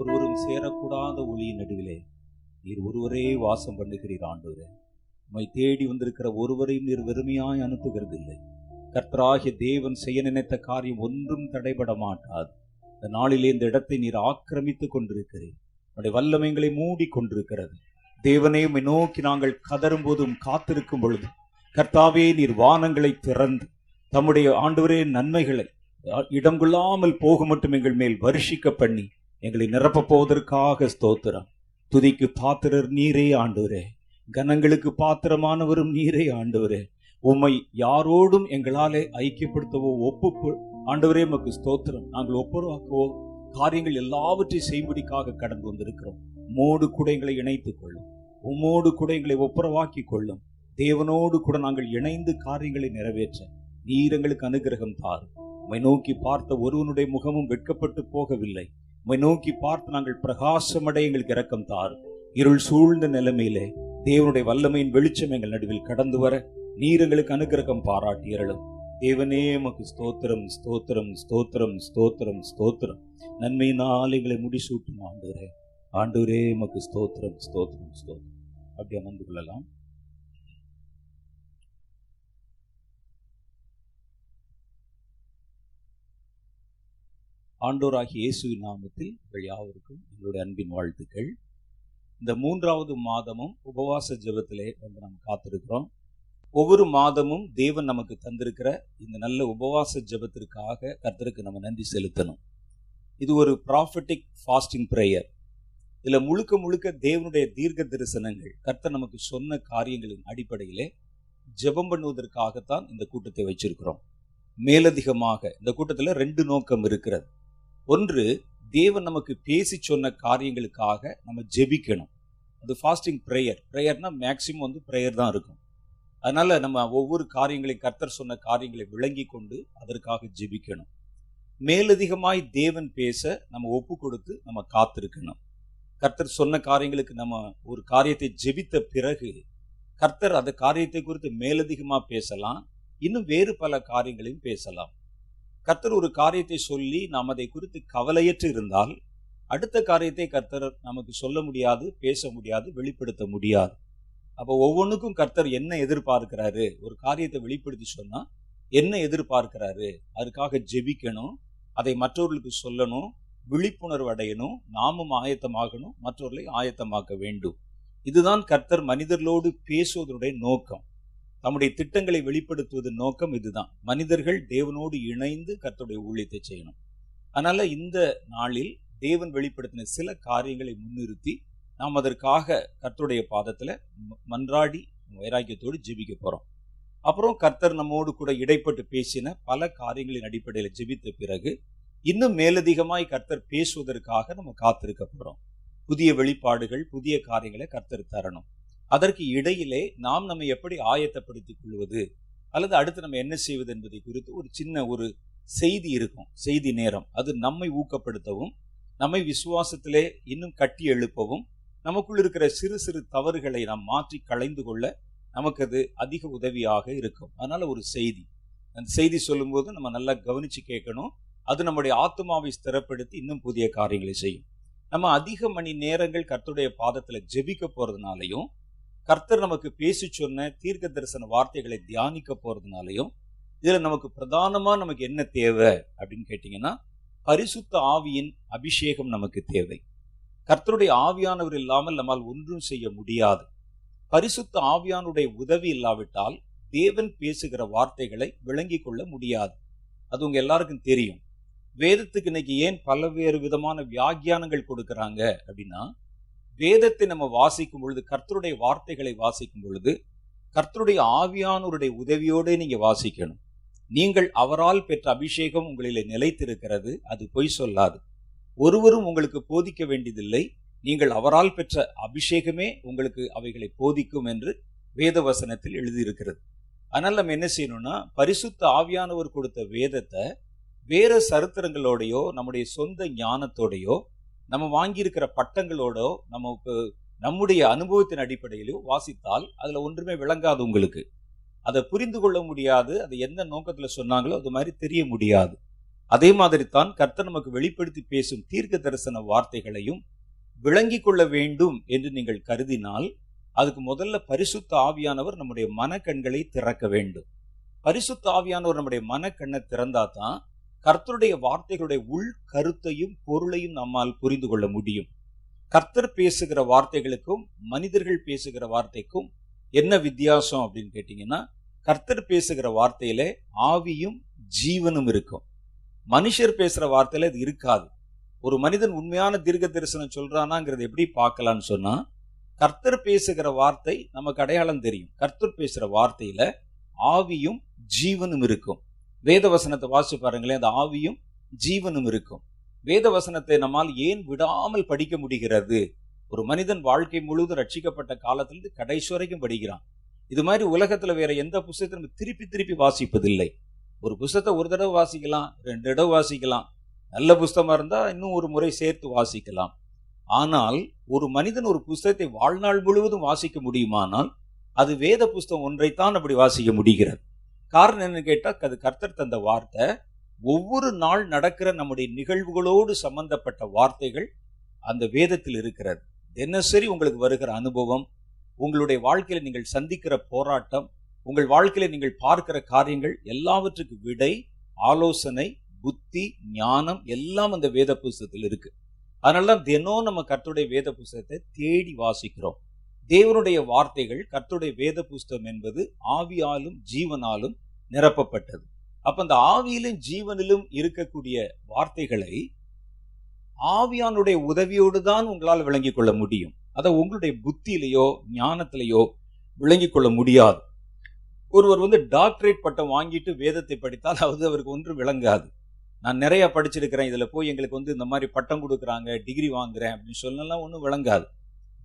ஒருவரும் சேரக்கூடாத ஒளியின் நடுவிலே நீர் ஒருவரே வாசம் பண்ணுகிறீர் ஆண்டவரே. உம்மை தேடி வந்திருக்கிற ஒருவரையும் நீர் வெறுமையாய் அனுப்புகிறது இல்லை. கர்த்தராகிய தேவன் செய்ய நினைத்த காரியம் ஒன்றும் தடைபட மாட்டாது. இந்த நாளிலே இந்த இடத்தை நீர் ஆக்கிரமித்துக் கொண்டிருக்கிறீர். உடைய வல்லமைகளை மூடி கொண்டிருக்கிறது. தேவனையும் நோக்கி நாங்கள் கதரும் போதும் காத்திருக்கும் பொழுதும் கர்த்தாவே நீர் வானங்களை திறந்து தம்முடைய ஆண்டவரே நன்மைகளை இடங்குள்ளாமல் போக மட்டும் எங்கள் மேல் வருஷிக்க பண்ணி எங்களை நிரப்ப போவதற்காக ஸ்தோத்திரம். துதிக்கு பாத்திரர் நீரே ஆண்டவரே, கனங்களுக்கு பாத்திரமானவரும் நீரே ஆண்டவரே. உம்மை யாரோடும் எங்களாலே ஐக்கியப்படுத்தவோ ஒப்பு ஆண்டவரே உமக்கு ஸ்தோத்திரம். நாங்கள் ஒப்புரவாக்கவோ காரியங்கள் எல்லாவற்றையும் செய்யும்படிக்காக கடந்து வந்திருக்கிறோம். உம்மோடு கூட எங்களை இணைத்துக் கொள்ளும், உம்மோடு கூட எங்களை ஒப்புரவாக்கி கொள்ளும். தேவனோடு கூட நாங்கள் இணைந்து காரியங்களை நிறைவேற்ற நீர் எங்களுக்கு அனுகிரகம் தாரும். உம்மை நோக்கி பார்த்த ஒருவனுடைய முகமும் வெட்கப்பட்டு போகவில்லை. உம்மை நோக்கி பார்த்து நாங்கள் பிரகாசமடைய எங்களுக்கு இரக்கம் தாரும். இருள் சூழ்ந்த நிலைமையிலே தேவனுடைய வல்லமையின் வெளிச்சம் எங்கள் நடுவில் கடந்து வர நீர் எங்களுக்கு அனுகிரகம் பாராட்டி அருளும். தேவனே உமக்கு ஸ்தோத்திரம், ஸ்தோத்திரம், ஸ்தோத்திரம், ஸ்தோத்திரம், ஸ்தோத்திரம். நன்மையினால் எங்களை முடிசூட்டும் ஆண்டவரே, ஆண்டவரே உமக்கு ஸ்தோத்திரம், ஸ்தோத்திரம், ஸ்தோத்திரம். அப்படி அமர்ந்து கொள்ளலாம். ஆண்டோராகிய இயேசுவின் நாமத்தில் யாவருக்கும் எங்களுடைய அன்பின் வாழ்த்துக்கள். இந்த மூன்றாவது மாதமும் உபவாச ஜெபத்திலே வந்து நாம் காத்திருக்கிறோம். ஒவ்வொரு மாதமும் தேவன் நமக்கு தந்திருக்கிற இந்த நல்ல உபவாச ஜெபத்திற்காக கர்த்தருக்கு நம்ம நன்றி செலுத்தணும். இது ஒரு ப்ராஃபட்டிக் ஃபாஸ்டிங் ப்ரேயர். இதில் முழுக்க முழுக்க தேவனுடைய தீர்க்க தரிசனங்கள், கர்த்தர் நமக்கு சொன்ன காரியங்களின் அடிப்படையிலே ஜெபம் பண்ணுவதற்காகத்தான் இந்த கூட்டத்தை வச்சிருக்கிறோம். மேலதிகமாக இந்த கூட்டத்தில் ரெண்டு நோக்கம் இருக்கிறது. ஒன்று, தேவன் நமக்கு பேசி சொன்ன காரியங்களுக்காக நம்ம ஜெபிக்கணும். அது ஃபாஸ்டிங் ப்ரேயர். ப்ரேயர்னால் மேக்சிமம் வந்து ப்ரேயர் தான் இருக்கும். அதனால் நம்ம ஒவ்வொரு காரியங்களையும் கர்த்தர் சொன்ன காரியங்களை விளங்கி கொண்டு அதற்காக ஜெபிக்கணும். மேலதிகமாய் தேவன் பேச நம்ம ஒப்பு கொடுத்து நம்ம காத்திருக்கணும். கர்த்தர் சொன்ன காரியங்களுக்கு நம்ம ஒரு காரியத்தை ஜெபித்த பிறகு கர்த்தர் அந்த காரியத்தை குறித்து மேலதிகமாக பேசலாம். இன்னும் வேறு பல காரியங்களையும் பேசலாம். கர்த்தர் ஒரு காரியத்தை சொல்லி நாம் அதை குறித்து கவலையற்று இருந்தால் அடுத்த காரியத்தை கர்த்தர் நமக்கு சொல்ல முடியாது, பேச முடியாது, வெளிப்படுத்த முடியாது. அப்போ ஒவ்வொன்றுக்கும் கர்த்தர் என்ன எதிர்பார்க்கிறாரு, ஒரு காரியத்தை வெளிப்படுத்தி சொன்னால் என்ன எதிர்பார்க்கிறாரு, அதுக்காக ஜெபிக்கணும், அதை மற்றவர்களுக்கு சொல்லணும், விழிப்புணர்வு அடையணும், நாமும் ஆயத்தமாகணும், மற்றவர்களை ஆயத்தமாக்க வேண்டும். இதுதான் கர்த்தர் மனிதர்களோடு பேசுவதனுடைய நோக்கம். நம்முடைய திட்டங்களை வெளிப்படுத்துவதன் நோக்கம் இதுதான். மனிதர்கள் தேவனோடு இணைந்து கர்த்தருடைய ஊழியத்தை செய்யணும். அதனால இந்த நாளில் தேவன் வெளிப்படுத்தின சில காரியங்களை முன்னிறுத்தி நாம் அதற்காக கர்த்தருடைய பாதத்தில் மன்றாடி வைராக்கியத்தோடு ஜெபிக்க போகிறோம். அப்புறம் கர்த்தர் நம்மோடு கூட இடைப்பட்டு பேசின பல காரியங்களின் அடிப்படையில் ஜெபித்த பிறகு இன்னும் மேலதிகமாய் கர்த்தர் பேசுவதற்காக நம்ம காத்திருக்க போகிறோம். புதிய வெளிப்பாடுகள், புதிய காரியங்களை கர்த்தர் தரணும். அதற்கு இடையிலே நாம் நம்ம எப்படி ஆயத்தப்படுத்திக் கொள்வது அல்லது அடுத்து நம்ம என்ன செய்வது என்பதை குறித்து ஒரு சின்ன ஒரு செய்தி இருக்கும், செய்தி நேரம். அது நம்மை ஊக்கப்படுத்தவும், நம்மை விசுவாசத்திலே இன்னும் கட்டி எழுப்பவும், நமக்குள் இருக்கிற சிறு சிறு தவறுகளை நாம் மாற்றி களைந்து கொள்ள நமக்கு அது அதிக உதவியாக இருக்கும். அதனால ஒரு செய்தி, அந்த செய்தி சொல்லும்போது நம்ம நல்லா கவனித்து கேட்கணும். அது நம்முடைய ஆத்மாவை ஸ்திரப்படுத்தி இன்னும் புதிய காரியங்களை செய்யும். நம்ம அதிக மணி நேரங்கள் கர்த்தருடைய பாதத்தில் ஜெபிக்க போகிறதுனாலையும், கர்த்தர் நமக்கு பேசி சொன்ன தீர்க்க தரிசன வார்த்தைகளை தியானிக்க போகிறதுனாலையும், இதில் நமக்கு பிரதானமாக நமக்கு என்ன தேவை அப்படின்னு கேட்டிங்கன்னா, பரிசுத்த ஆவியின் அபிஷேகம் நமக்கு தேவை. கர்த்தருடைய ஆவியானவர் இல்லாமல் நம்மால் ஒன்றும் செய்ய முடியாது. பரிசுத்த ஆவியானுடைய உதவி இல்லாவிட்டால் தேவன் பேசுகிற வார்த்தைகளை விளங்கி கொள்ள முடியாது. அது உங்கள் எல்லாருக்கும் தெரியும். வேதத்துக்கு இன்னைக்கு ஏன் பல்வேறு விதமான வியாக்கியானங்கள் கொடுக்குறாங்க அப்படின்னா, வேதத்தை நம்ம வாசிக்கும் பொழுது, கர்த்தருடைய வார்த்தைகளை வாசிக்கும் பொழுது கர்த்தருடைய ஆவியானவருடைய உதவியோடு நீங்கள் வாசிக்கணும். நீங்கள் அவரால் பெற்ற அபிஷேகம் உங்களிலே நிலைத்திருக்கிறது, அது பொய் சொல்லாது. ஒருவரும் உங்களுக்கு போதிக்க வேண்டியதில்லை, நீங்கள் அவரால் பெற்ற அபிஷேகமே உங்களுக்கு அவைகளை போதிக்கும் என்று வேத வசனத்தில் எழுதியிருக்கிறது. அதனால் நம்ம என்ன செய்யணும்னா, பரிசுத்த ஆவியானவர் கொடுத்த வேதத்தை வேற சரித்திரங்களோடையோ நம்முடைய சொந்த ஞானத்தோடையோ நம்ம வாங்கியிருக்கிற பட்டங்களோடோ நமக்கு நம்முடைய அனுபவத்தின் அடிப்படையிலோ வாசித்தால் அதில் ஒன்றுமே விளங்காது. உங்களுக்கு அதை புரிந்து கொள்ள முடியாது. அது எந்த நோக்கத்தில் சொன்னாங்களோ அது மாதிரி தெரிய முடியாது. அதே மாதிரி தான் கர்த்தர் நமக்கு வெளிப்படுத்தி பேசும் தீர்க்க தரிசன வார்த்தைகளையும் விளங்கி கொள்ள வேண்டும் என்று நீங்கள் கருதினால் அதுக்கு முதல்ல பரிசுத்த ஆவியானவர் நம்முடைய மனக்கண்களை திறக்க வேண்டும். பரிசுத்த ஆவியானவர் நம்முடைய மனக்கண்ணை திறந்தாதான் கர்த்தருடைய வார்த்தைகளுடைய உள் கருத்தையும் பொருளையும் நம்மால் புரிந்து கொள்ள முடியும். கர்த்தர் பேசுகிற வார்த்தைகளுக்கும் மனிதர்கள் பேசுகிற வார்த்தைக்கும் என்ன வித்தியாசம் அப்படின்னு கேட்டீங்கன்னா, கர்த்தர் பேசுகிற வார்த்தையில ஆவியும் ஜீவனும் இருக்கும். மனுஷர் பேசுகிற வார்த்தையில் அது இருக்காது. ஒரு மனிதன் உண்மையான தீர்க்க தரிசனம் சொல்கிறானாங்கிறது எப்படி பார்க்கலான்னு சொன்னால், கர்த்தர் பேசுகிற வார்த்தை நமக்கு அடையாளம் தெரியும். கர்த்தர் பேசுகிற வார்த்தையில் ஆவியும் ஜீவனும் இருக்கும். வேத வசனத்தை வாசி பாருங்களேன், அந்த ஆவியும் ஜீவனும் இருக்கும். வேத வசனத்தை நம்மால் ஏன் விடாமல் படிக்க முடிகிறது? ஒரு மனிதன் வாழ்க்கை முழுவதும் ரட்சிக்கப்பட்ட காலத்திலிருந்து கடைசி வரைக்கும் படிக்கிறான். இது மாதிரி உலகத்தில் வேற எந்த புத்தகத்தை நம்ம திருப்பி திருப்பி வாசிப்பதில்லை. ஒரு புஸ்தத்தை ஒரு தடவை வாசிக்கலாம், ரெண்டு தடவை வாசிக்கலாம், நல்ல புஸ்தமாக இருந்தால் இன்னும் ஒரு முறை சேர்த்து வாசிக்கலாம். ஆனால் ஒரு மனிதன் ஒரு புஸ்தகத்தை வாழ்நாள் முழுவதும் வாசிக்க முடியுமானால் அது வேத புஸ்தகம் ஒன்றைத்தான் அப்படி வாசிக்க முடிகிறது. காரணம் என்னன்னு கேட்டால், அது கர்த்தர் தந்த வார்த்தை. ஒவ்வொரு நாள் நடக்கிற நம்முடைய நிகழ்வுகளோடு சம்பந்தப்பட்ட வார்த்தைகள் அந்த வேதத்தில் இருக்கிறது. தினசரி உங்களுக்கு வருகிற அனுபவம், உங்களுடைய வாழ்க்கையில் நீங்கள் சந்திக்கிற போராட்டம், உங்கள் வாழ்க்கையில நீங்கள் பார்க்கிற காரியங்கள் எல்லாவற்றுக்கும் விடை, ஆலோசனை, புத்தி, ஞானம் எல்லாம் அந்த வேத புஸ்தகத்தில் இருக்கு. அதனாலதான் தினம் நம்ம கர்த்தருடைய வேத புஸ்தகத்தை தேடி வாசிக்கிறோம். தேவனுடைய வார்த்தைகள், கர்த்தருடைய வேத புஸ்தகம் என்பது ஆவியாலும் ஜீவனாலும் நிரப்பப்பட்டது. அப்ப அந்த ஆவியிலும் ஜீவனிலும் இருக்கக்கூடிய வார்த்தைகளை ஆவியானுடைய உதவியோடு தான் உங்களால் விளங்கிக் கொள்ள முடியும். அதை உங்களுடைய புத்தியிலேயோ ஞானத்திலேயோ விளங்கிக் கொள்ள முடியாது. ஒருவர் டாக்டரேட் பட்டம் வாங்கிட்டு வேதத்தை படித்தால் அது அவருக்கு ஒன்றும் விளங்காது. நான் நிறைய படிச்சிருக்கிறேன், இதில் போய் எங்களுக்கு இந்த மாதிரி பட்டம் கொடுக்குறாங்க, டிகிரி வாங்குறேன் அப்படின்னு சொல்லலாம், ஒன்றும் விளங்காது.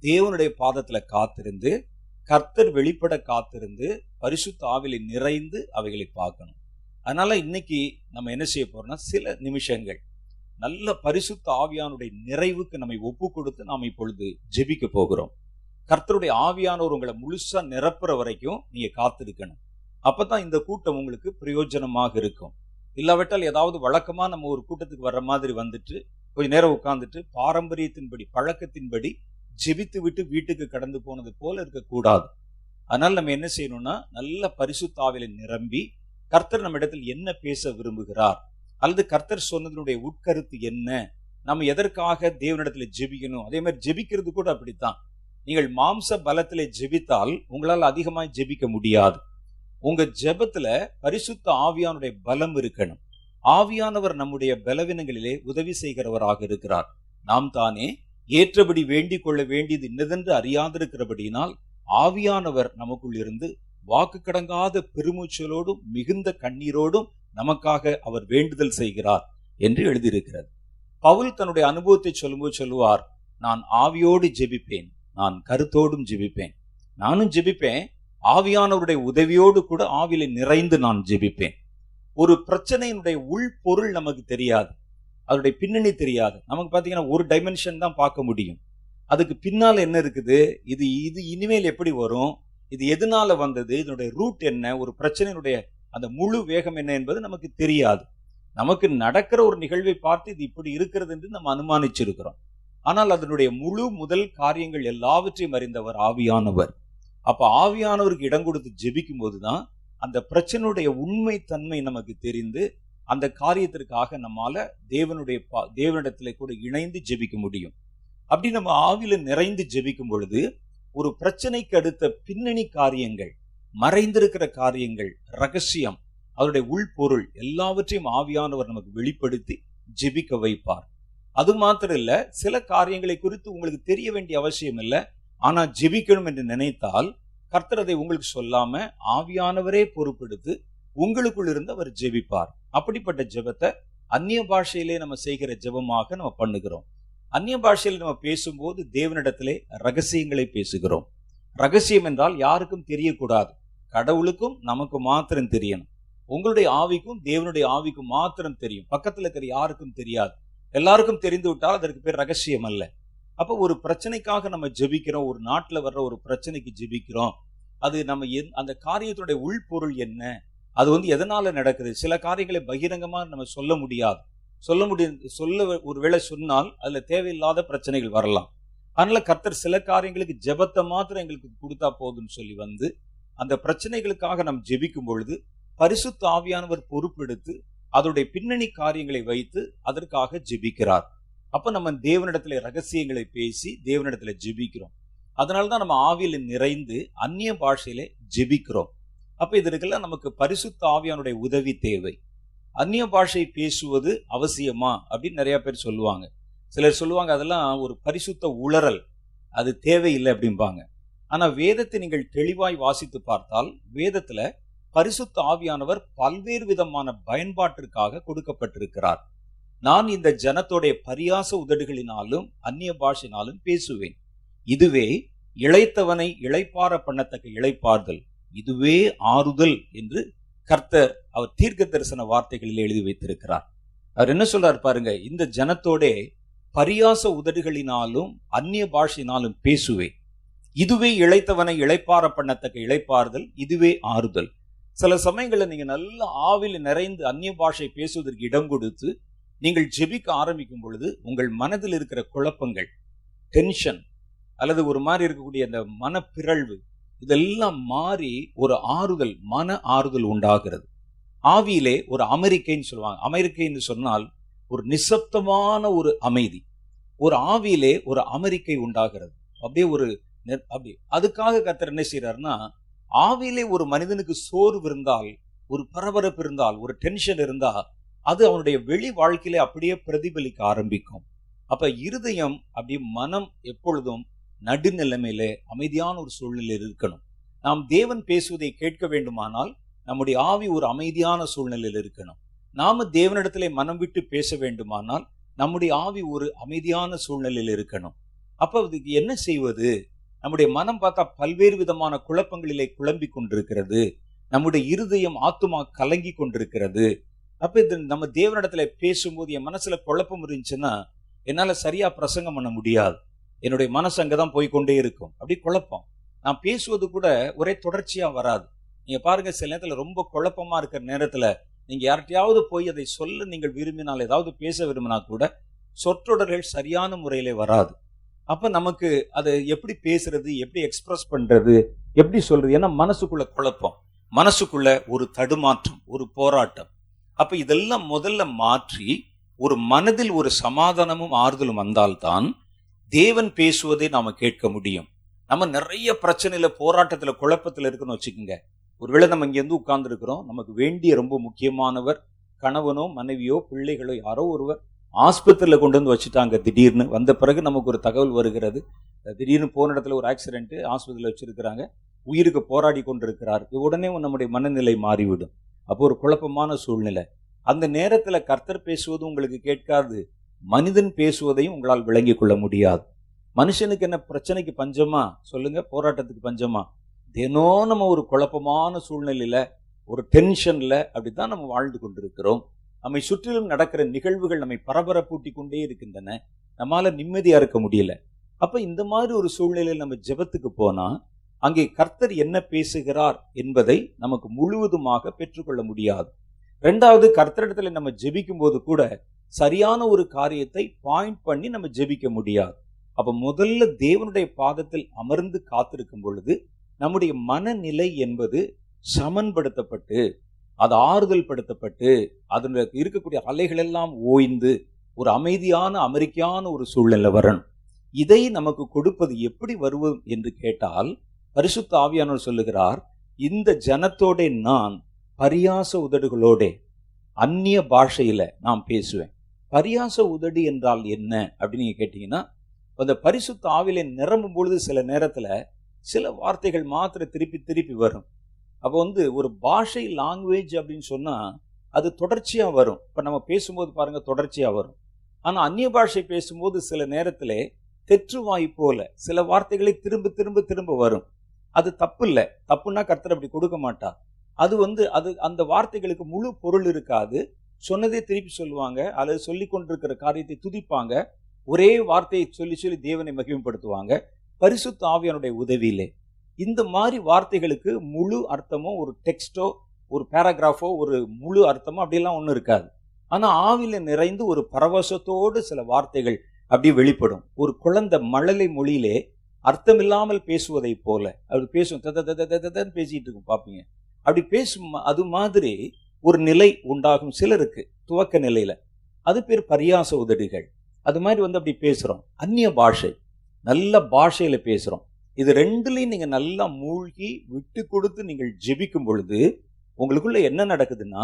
தேவனுடைய பாதத்தில் காத்திருந்து, கர்த்தர் வெளிப்பட காத்திருந்து, பரிசுத்த ஆவிலை நிறைந்து அவைகளை பார்க்கணும். அதனால இன்னைக்கு நம்ம என்ன செய்ய போறோம்னா, சில நிமிஷங்கள் நல்ல பரிசுத்த ஆவியானுடைய நிறைவுக்கு நம்மை ஒப்பு கொடுத்து நாம் இப்பொழுது ஜெபிக்க போகிறோம். கர்த்தருடைய ஆவியானவர் உங்களை முழுசா நிரப்புற வரைக்கும் நீங்க காத்திருக்கணும். அப்பதான் இந்த கூட்டம் உங்களுக்கு பிரயோஜனமாக இருக்கும். இல்லாவிட்டால் ஏதாவது வழக்கமா நம்ம ஒரு கூட்டத்துக்கு வர்ற மாதிரி வந்துட்டு கொஞ்ச நேரம் உட்கார்ந்துட்டு பாரம்பரியத்தின்படி பழக்கத்தின்படி ஜெபித்து விட்டு வீட்டுக்கு கடந்து போனது போல இருக்கக்கூடாது. அதனால நம்ம என்ன செய்யணும்னா, நல்ல பரிசுத்த ஆவியில நிரம்பி கர்த்தர் நம்ம இடத்தில் என்ன பேச விரும்புகிறார், அல்லது கர்த்தர் சொன்னதனுடைய உட்கருத்து என்ன, நம்ம எதற்காக தேவனிடத்துல ஜெபிக்கணும். அதே மாதிரி ஜெபிக்கிறது கூட அப்படித்தான். நீங்கள் மாம்ச பலத்திலே ஜெபித்தால் உங்களால் அதிகமாக ஜெபிக்க முடியாது. உங்க ஜெபத்துல பரிசுத்த ஆவியானுடைய பலம் இருக்கணும். ஆவியானவர் நம்முடைய பலவீனங்களிலே உதவி செய்கிறவராக இருக்கிறார். நாம் தானே ஏற்றபடி வேண்டிக் கொள்ள வேண்டியது இன்னதென்று அறியாதிருக்கிறபடியினால் ஆவியானவர் நமக்குள் இருந்து வாக்கு கடங்காத பெருமூச்சலோடும் மிகுந்த கண்ணீரோடும் நமக்காக அவர் வேண்டுதல் செய்கிறார் என்று எழுதியிருக்கிறது. பவுல் தன்னுடைய அனுபவத்தை சொல்லும்போது சொல்லுவார், நான் ஆவியோடு ஜெபிப்பேன், நான் கருத்தோடும் ஜெபிப்பேன், நானும் ஜெபிப்பேன், ஆவியானவருடைய உதவியோடு கூட ஆவியில நிறைந்து நான் ஜெபிப்பேன். ஒரு பிரச்சனையினுடைய உள்பொருள் நமக்கு தெரியாது, அதனுடைய பின்னணி தெரியாது. நமக்கு பார்த்தீங்கன்னா ஒரு டைமென்ஷன் தான் பார்க்க முடியும். அதுக்கு பின்னால் என்ன இருக்குது, இது இது இனிமேல் எப்படி வரும், இது எதனால வந்தது, இதனுடைய ரூட் என்ன, ஒரு பிரச்சனையினுடைய அந்த முழு வேகம் என்ன என்பது நமக்கு தெரியாது. நமக்கு நடக்கிற ஒரு நிகழ்வை பார்த்து இது இப்படி இருக்கிறது என்று நம்ம அனுமானிச்சிருக்கிறோம். ஆனால் அதனுடைய முதல் காரியங்கள் எல்லாவற்றையும் அறிந்தவர் ஆவியானவர். அப்ப ஆவியானவருக்கு இடம் கொடுத்து ஜெபிக்கும் போதுதான் அந்த பிரச்சனையுடைய உண்மை தன்மை நமக்கு தெரிந்து அந்த காரியத்திற்காக நம்மால தேவனிடத்திலே கூட இணைந்து ஜெபிக்க முடியும். அப்படி நம்ம ஆவியில நிறைந்து ஜெபிக்கும் பொழுது ஒரு பிரச்சனைக்கு அடுத்த பின்னணி காரியங்கள், மறைந்திருக்கிற காரியங்கள், ரகசியம், அதனுடைய உள்பொருள் எல்லாவற்றையும் ஆவியானவர் நமக்கு வெளிப்படுத்தி ஜெபிக்க வைப்பார். அது மாத்திரம் இல்ல, சில காரியங்களை குறித்து உங்களுக்கு தெரிய வேண்டிய அவசியம் இல்லை, ஆனா ஜெபிக்கணும் என்று நினைத்தால் கர்த்தர் அதை உங்களுக்கு சொல்லாம ஆவியானவரே பொறுப்பெடுத்து உங்களுக்குள் இருந்து அவர் ஜெபிப்பார். அப்படிப்பட்ட ஜெபத்தை அந்நிய பாஷையிலே நம்ம செய்கிற ஜெபமாக நம்ம பண்ணுகிறோம். அந்நிய பாஷையில் நம்ம பேசும்போது தேவனிடத்திலே ரகசியங்களை பேசுகிறோம். ரகசியம் என்றால் யாருக்கும் தெரியக்கூடாது, கடவுளுக்கும் நமக்கு மாத்திரம் தெரியணும். உங்களுடைய ஆவிக்கும் தேவனுடைய ஆவிக்கும் மாத்திரம் தெரியும், பக்கத்துல இருக்கிற யாருக்கும் தெரியாது. எல்லாருக்கும் தெரிந்து விட்டால் அதற்கு பேர் ரகசியம் அல்ல. அப்போ ஒரு பிரச்சனைக்காக நம்ம ஜெபிக்கிறோம், ஒரு நாட்டில் வர்ற ஒரு பிரச்சனைக்கு ஜெபிக்கிறோம், அது நம்ம அந்த காரியத்துடைய உள்பொருள் என்ன, அது வந்து எதனால நடக்குது? சில காரியங்களை பகிரங்கமாக நம்ம சொல்ல முடியாது. ஒருவேளை சொன்னால் அதுல தேவையில்லாத பிரச்சனைகள் வரலாம். அதனால கர்த்தர் சில காரியங்களுக்கு ஜெபத்தை மாத்திரம் எங்களுக்கு கொடுத்தா போதும்னு சொல்லி வந்து அந்த பிரச்சனைகளுக்காக நாம் ஜெபிக்கும் பொழுது பரிசுத்த ஆவியானவர் பொறுப்பெடுத்து அதனுடைய பின்னணி காரியங்களை வைத்து அதற்காக ஜெபிக்கிறார். அப்ப நம்ம தேவனிடத்துல ரகசியங்களை பேசி தேவனிடத்துல ஜெபிக்கிறோம். அதனால்தான் நம்ம ஆவியில நிறைந்து அந்நிய பாஷையில ஜெபிக்கிறோம். அப்ப இதற்கெல்லாம் நமக்கு பரிசுத்த ஆவியானுடைய உதவி தேவை. அந்நிய பாஷை பேசுவது அவசியமா அப்படின்னு நிறைய பேர் சொல்லுவாங்க. சிலர் சொல்லுவாங்க அதெல்லாம் ஒரு பரிசுத்த உளறல், அது தேவையில்லை அப்படிம்பாங்க. ஆனா வேதத்தை நீங்கள் தெளிவாய் வாசித்து பார்த்தால் வேதத்துல பரிசுத்த ஆவியானவர் பல்வேறு விதமான பயன்பாட்டிற்காக கொடுக்கப்பட்டிருக்கிறார். நான் இந்த ஜனத்தோடைய பரியாச உதடுகளினாலும் அந்நிய பாஷையினாலும் பேசுவேன், இதுவே இளைத்தவனை இளைப்பாற பண்ணத்தக்க இளைப்பாறுதல், இதுவே ஆறுதல் என்று கர்த்தர் அவர் தீர்க்க தரிசன வார்த்தைகளில் எழுதி வைத்திருக்கிறார். அவர் என்ன சொல்றாரு பாருங்க, இந்த ஜனத்தோட பரியாச உதடுகளினாலும் அந்நிய பாஷையினாலும் பேசுவேன், இதுவே இளைத்தவனை இளைப்பாற பண்ணத்தக்க இளைப்பாறுதல், இதுவே ஆறுதல். சில சமயங்களில் நீங்க நல்ல ஆவில நிறைந்து அந்நிய பாஷை பேசுவதற்கு இடம் கொடுத்து நீங்கள் ஜெபிக்க ஆரம்பிக்கும் பொழுது உங்கள் மனதில் இருக்கிற குழப்பங்கள், டென்ஷன் அல்லது ஒரு மாதிரி இருக்கக்கூடிய அந்த மனப்பிரழ்வு இதெல்லாம் மாறி ஒரு ஆறுதல், மன ஆறுதல் உண்டாகிறது. ஆவியிலே ஒரு அமெரிக்கைன்னு சொல்லுவாங்க. அமெரிக்கைன்னு சொன்னால் ஒரு நிசப்தமான ஒரு அமைதி. ஒரு ஆவியிலே ஒரு அமெரிக்கை உண்டாகிறது. அப்படியே ஒரு அப்படியே அதுக்காக கர்த்தர் என்ன செய்யறாருன்னா, ஆவியிலே ஒரு மனிதனுக்கு சோர்வு இருந்தால், ஒரு பரபரப்பு இருந்தால், ஒரு டென்ஷன் இருந்தா அது அவனுடைய வெளி வாழ்க்கையிலே அப்படியே பிரதிபலிக்க ஆரம்பிக்கும். அப்ப இருதயம் அப்படி மனம் எப்பொழுதும் நடுநிலைமையிலே அமைதியான ஒரு சூழ்நிலையில் இருக்கணும். நாம் தேவன் பேசுவதை கேட்க வேண்டுமானால் நம்முடைய ஆவி ஒரு அமைதியான சூழ்நிலையில் இருக்கணும். நாம தேவனிடத்திலே மனம் விட்டு பேச வேண்டுமானால் நம்முடைய ஆவி ஒரு அமைதியான சூழ்நிலையில் இருக்கணும். அப்ப இதுக்கு என்ன செய்வது? நம்முடைய மனம் பார்த்தா பல்வேறு விதமான குழப்பங்களிலே குழம்பி கொண்டிருக்கிறது. நம்முடைய இருதயம் ஆத்துமா கலங்கி கொண்டிருக்கிறது. அப்ப இது நம்ம தேவனிடத்துல பேசும்போது என் மனசுல குழப்பம் இருந்துச்சுன்னா என்னால சரியா பிரசங்கம் பண்ண முடியாது. என்னுடைய மனசு அங்கதான் போய்கொண்டே இருக்கும். அப்படி குழப்பம், நான் பேசுவது கூட ஒரே தொடர்ச்சியா வராது. நீங்க பாருங்க, சில நேரத்துல ரொம்ப குழப்பமா இருக்கிற நேரத்துல நீங்க யார்கிட்டையாவது போய் அதை சொல்ல நீங்கள் விரும்பினால், ஏதாவது பேச விரும்பினா கூட சொற்றொடர்கள் சரியான முறையிலே வராது. அப்ப நமக்கு அதை எப்படி பேசுறது, எப்படி எக்ஸ்பிரஸ் பண்றது, எப்படி சொல்றது? ஏன்னா மனசுக்குள்ள குழப்பம், மனசுக்குள்ள ஒரு தடுமாற்றம், ஒரு போராட்டம். அப்ப இதெல்லாம் முதல்ல மாற்றி ஒரு மனதில் ஒரு சமாதானமும் ஆறுதலும் வந்தால்தான் தேவன் பேசுவதை நாம கேட்க முடியும். நம்ம நிறைய பிரச்சனையில, போராட்டத்துல, குழப்பத்துல இருக்குன்னு வச்சுக்கோங்க. ஒருவேளை நம்ம இங்க இருந்து உட்கார்ந்து இருக்கிறோம், நமக்கு வேண்டிய ரொம்ப முக்கியமானவர், கணவனோ மனைவியோ பிள்ளைகளோ யாரோ ஒருவர் ஆஸ்பத்திரியில கொண்டு வந்து வச்சுட்டாங்க. திடீர்னு வந்த பிறகு நமக்கு ஒரு தகவல் வருகிறது, திடீர்னு போன இடத்துல ஒரு ஆக்சிடென்ட், ஆஸ்பத்திரியில வச்சிருக்கிறாங்க, உயிருக்கு போராடி கொண்டிருக்கிறார். உடனே நம்முடைய மனநிலை மாறிவிடும். அப்போ ஒரு குழப்பமான சூழ்நிலை. அந்த நேரத்துல கர்த்தர் பேசுவது உங்களுக்கு கேட்காது, மனிதன் பேசுவதையும் உங்களால் விளங்கி கொள்ள முடியாது. மனுஷனுக்கு என்ன பிரச்சனைக்கு பஞ்சமா சொல்லுங்க, போராட்டத்துக்கு பஞ்சமா? தினம் நம்ம ஒரு குழப்பமான சூழ்நிலையில, ஒரு டென்ஷன்ல அப்படித்தான் நம்ம வாழ்ந்து கொண்டிருக்கிறோம். நம்மை சுற்றிலும் நடக்கிற நிகழ்வுகள் நம்மை பரபரப்பூட்டி கொண்டே இருக்கின்றன. நம்மால நிம்மதியா இருக்க முடியல. அப்ப இந்த மாதிரி ஒரு சூழ்நிலையில் நம்ம ஜெபத்துக்கு போனா அங்கே கர்த்தர் என்ன பேசுகிறார் என்பதை நமக்கு முழுவதுமாக பெற்றுக்கொள்ள முடியாது. ரெண்டாவது, கர்த்தரிடத்துல நம்ம ஜெபிக்கும் போது கூட சரியான ஒரு காரியத்தை பாயிண்ட் பண்ணி நம்ம ஜெபிக்க முடியாது. அப்ப முதல்ல தேவனுடைய பாதத்தில் அமர்ந்து காத்திருக்கும் பொழுது நம்முடைய மனநிலை என்பது சமன்படுத்தப்பட்டு, அது ஆறுதல் படுத்தப்பட்டு, அதனுடைய இருக்கக்கூடிய அலைகள் எல்லாம் ஓய்ந்து ஒரு அமைதியான அமெரிக்கான ஒரு சூழ்நிலை வரணும். இதை நமக்கு கொடுப்பது எப்படி வருவது என்று கேட்டால், பரிசுத்த ஆவியானவர் சொல்லுகிறார், இந்த ஜனத்தோட நான் பரியாச உதடுகளோட அந்நிய பாஷையில நான் பேசுவேன். பரியாச உதடு என்றால் என்ன அப்படின்னு நீங்க கேட்டீங்கன்னா, அந்த பரிசுத்த ஆவியில நிரம்பும் பொழுது சில நேரத்துல சில வார்த்தைகள் மாத்திர திருப்பி திருப்பி வரும். அப்போ வந்து ஒரு பாஷை, லாங்குவேஜ் அப்படின்னு சொன்னா அது தொடர்ச்சியா வரும். இப்ப நம்ம பேசும்போது பாருங்க தொடர்ச்சியா வரும். ஆனா அந்நிய பாஷை பேசும்போது சில நேரத்துல தெற்று வாய் போல சில வார்த்தைகளை திரும்ப திரும்ப திரும்ப வரும். அது தப்பு இல்லை. தப்புன்னா கர்த்தர் அப்படி கொடுக்க மாட்டார். அது வந்து அது அந்த வார்த்தைகளுக்கு முழு பொருள் இருக்காது. சொன்னதே திருப்பி சொல்லுவாங்க, அல்லது சொல்லி கொண்டிருக்கிற காரியத்தை துதிப்பாங்க. ஒரே வார்த்தையை சொல்லி சொல்லி தேவனை மகிமைப்படுத்துவாங்க. பரிசுத்த ஆவியானுடைய உதவியிலே இந்த மாதிரி வார்த்தைகளுக்கு முழு அர்த்தமோ ஒரு டெக்ஸ்டோ ஒரு பேராகிராஃபோ ஒரு முழு அர்த்தமோ அப்படிலாம் ஒன்றும் இருக்காது. ஆனால் ஆவில நிறைந்து ஒரு பரவசத்தோடு சில வார்த்தைகள் அப்படி வெளிப்படும். ஒரு குழந்தை மழலை மொழியிலே அர்த்தமில்லாமல் பேசுவதை போல அப்படி பேசும், ததன்னு பேசிகிட்டு இருக்கும் பார்ப்பீங்க. அப்படி பேசும் அது மாதிரி ஒரு நிலை உண்டாகும் சிலருக்கு துவக்க நிலையில். அது பேர் பரியாச உதடுகள். அது மாதிரி வந்து அப்படி பேசுகிறோம். அந்நிய பாஷை நல்ல பாஷையில் பேசுகிறோம். இது ரெண்டுலேயும் நீங்கள் நல்லா மூழ்கி விட்டு கொடுத்து நீங்கள் ஜெபிக்கும் பொழுது உங்களுக்குள்ளே என்ன நடக்குதுன்னா,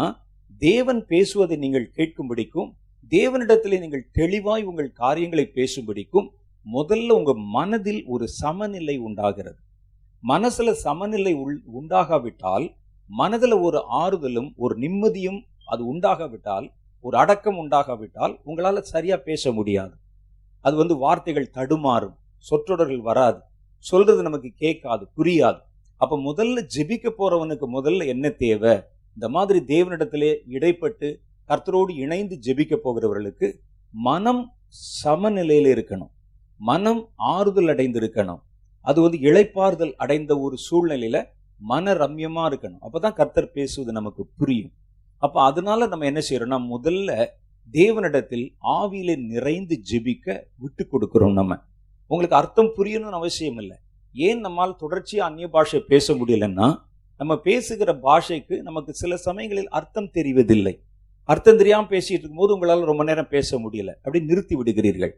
தேவன் பேசுவதை நீங்கள் கேட்கும்படிக்கும், தேவனிடத்திலே நீங்கள் தெளிவாய் உங்கள் காரியங்களை பேசும்படிக்கும் முதல்ல உங்கள் மனதில் ஒரு சமநிலை உண்டாகிறது. மனசில் சமநிலை உண்டாகாவிட்டால், மனதில் ஒரு ஆறுதலும் ஒரு நிம்மதியும் அது உண்டாகாவிட்டால், ஒரு அடக்கம் உண்டாகாவிட்டால் உங்களால் சரியாக பேச முடியாது. அது வந்து வார்த்தைகள் தடுமாறும், சொற்றொடர்கள் வராது, சொல்கிறது நமக்கு கேட்காது, புரியாது. அப்போ முதல்ல ஜெபிக்க போகிறவனுக்கு முதல்ல என்ன தேவை? இந்த மாதிரி தேவனிடத்திலே இடைப்பட்டு கர்த்தரோடு இணைந்து ஜெபிக்க போகிறவர்களுக்கு மனம் சமநிலையில் இருக்கணும், மனம் ஆறுதல் அடைந்திருக்கணும். அது வந்து இளைப்பாறுதல் அடைந்த ஒரு சூழ்நிலையில் மன ரம்யமாக இருக்கணும். அப்போ தான் கர்த்தர் பேசுவது நமக்கு புரியும். அப்போ அதனால நம்ம என்ன செய்யறோம்னா, முதல்ல தேவனிடத்தில் ஆவியில நிறைந்து ஜெபிக்க விட்டு கொடுக்குறோம். நம்ம உங்களுக்கு அர்த்தம் புரியணும்னு அவசியம் இல்லை. ஏன் நம்மால் தொடர்ச்சியாக அந்நிய பாஷை பேச முடியலைன்னா, நம்ம பேசுகிற பாஷைக்கு நமக்கு சில சமயங்களில் அர்த்தம் தெரிவதில்லை. அர்த்தம் தெரியாமல் பேசிகிட்டு இருக்கும்போது உங்களால் ரொம்ப நேரம் பேச முடியலை, அப்படி நிறுத்தி விடுகிறீர்கள்.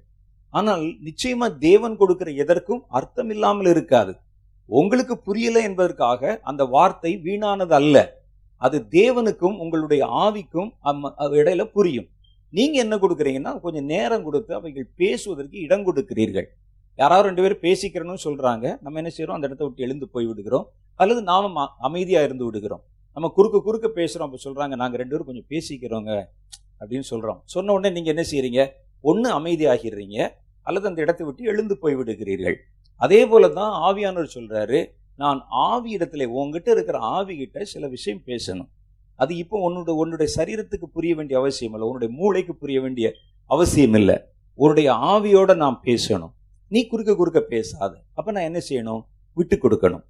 ஆனால் நிச்சயமாக தேவன் கொடுக்கிற எதற்கும் அர்த்தம் இல்லாமல் இருக்காது. உங்களுக்கு புரியலை என்பதற்காக அந்த வார்த்தை வீணானது அல்ல. அது தேவனுக்கும் உங்களுடைய ஆவிக்கும் இடையில புரியும். நீங்கள் என்ன கொடுக்குறீங்கன்னா, கொஞ்சம் நேரம் கொடுத்து அவைகள் பேசுவதற்கு இடம் கொடுக்கிறீர்கள். யாராவது ரெண்டு பேரும் பேசிக்கிறேன்னு சொல்கிறாங்க, நம்ம என்ன செய்கிறோம், அந்த இடத்த விட்டு எழுந்து போய் விடுகிறோம், அல்லது நாம் அமைதியாக இருந்து விடுகிறோம். நம்ம குறுக்க பேசுகிறோம். அப்போ சொல்கிறாங்க, நாங்கள் ரெண்டு பேரும் கொஞ்சம் பேசிக்கிறோங்க அப்படின்னு சொல்கிறோம். சொன்ன உடனே நீங்கள் என்ன செய்கிறீங்க, ஒன்று அமைதியாகிறீங்க, அல்லது அந்த இடத்தை விட்டு எழுந்து போய் விடுகிறீர்கள். அதே போல தான் ஆவியானவர் சொல்கிறாரு, நான் ஆவி இடத்துல உங்ககிட்ட இருக்கிற ஆவிகிட்ட சில விஷயம் பேசணும். அது இப்போ உன்னுடைய சரீரத்துக்கு புரிய வேண்டிய அவசியம் இல்லை, உன்னுடைய மூளைக்கு புரிய வேண்டிய அவசியம் இல்லை. உன்னுடைய ஆவியோட நான் பேசணும், நீ குறுக்க பேசாத. அப்போ நான் என்ன செய்யணும், விட்டு கொடுக்கணும்.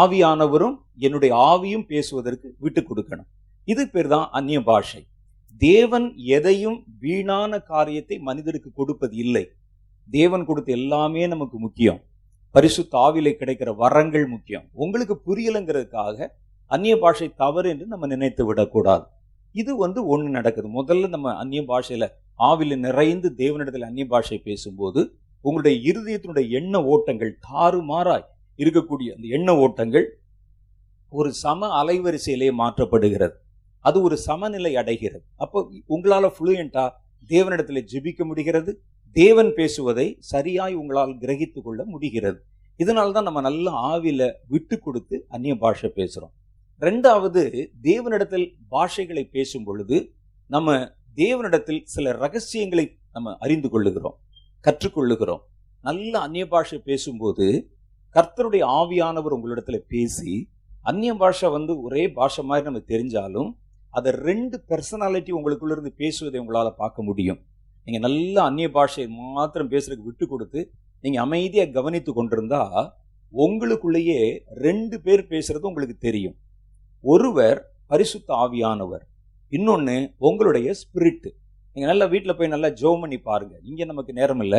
ஆவியானவரும் என்னுடைய ஆவியும் பேசுவதற்கு விட்டு கொடுக்கணும். இது பேர் தான் அந்நிய பாஷை. தேவன் எதையும் வீணான காரியத்தை மனிதருக்கு கொடுப்பது இல்லை. தேவன் கொடுத்த எல்லாமே நமக்கு முக்கியம். பரிசுத்த ஆவியிலே கிடைக்கிற வரங்கள் முக்கியம். உங்களுக்கு புரியலைங்கிறதுக்காக அந்நிய பாஷை தவறு என்று நம்ம நினைத்து விடக்கூடாது. இது வந்து ஒன்று நடக்குது. முதல்ல நம்ம அந்நிய பாஷையில் ஆவில நிறைந்து தேவனிடத்தில் அந்நிய பாஷை பேசும்போது உங்களுடைய இருதயத்தினுடைய எண்ண ஓட்டங்கள் தாறுமாறாய் இருக்கக்கூடிய அந்த எண்ண ஓட்டங்கள் ஒரு சம அலைவரிசையிலே மாற்றப்படுகிறது. அது ஒரு சமநிலை அடைகிறது. அப்போ உங்களால் ஃப்ளூயண்டா தேவனிடத்தில் ஜெபிக்க முடிகிறது. தேவன் பேசுவதை சரியாய் உங்களால் கிரகித்து கொள்ள முடிகிறது. இதனால தான் நம்ம நல்லா ஆவில விட்டு கொடுத்து அந்நிய பாஷை பேசுகிறோம். ரெண்டாவது, தேவனிடத்தில் பாஷைகளை பேசும் பொழுது நம்ம தேவனிடத்தில் சில ரகசியங்களை நம்ம அறிந்து கொள்ளுகிறோம், கற்றுக்கொள்ளுகிறோம். நல்ல அந்நிய பாஷை பேசும்போது கர்த்தருடைய ஆவியானவர் உங்களிடத்தில் பேசி, அந்நிய பாஷை வந்து ஒரே பாஷை மாதிரி நம்ம தெரிஞ்சாலும் அதை ரெண்டு பர்சனாலிட்டி உங்களுக்குள்ளேருந்து பேசுவதை உங்களால் பார்க்க முடியும். நீங்கள் நல்லா அந்நிய பாஷை மாத்திரம் பேசுறதுக்கு விட்டு கொடுத்து நீங்கள் அமைதியாக கவனித்து கொண்டிருந்தா உங்களுக்குள்ளேயே ரெண்டு பேர் பேசுகிறது உங்களுக்கு தெரியும். ஒருவர் பரிசுத்த ஆவியானவர், இன்னொன்று உங்களுடைய ஸ்பிரிட்டு. நீங்கள் நல்லா வீட்டில் போய் நல்லா ஜெபம் பண்ணி பாருங்கள். இங்கே நமக்கு நேரம் இல்லை.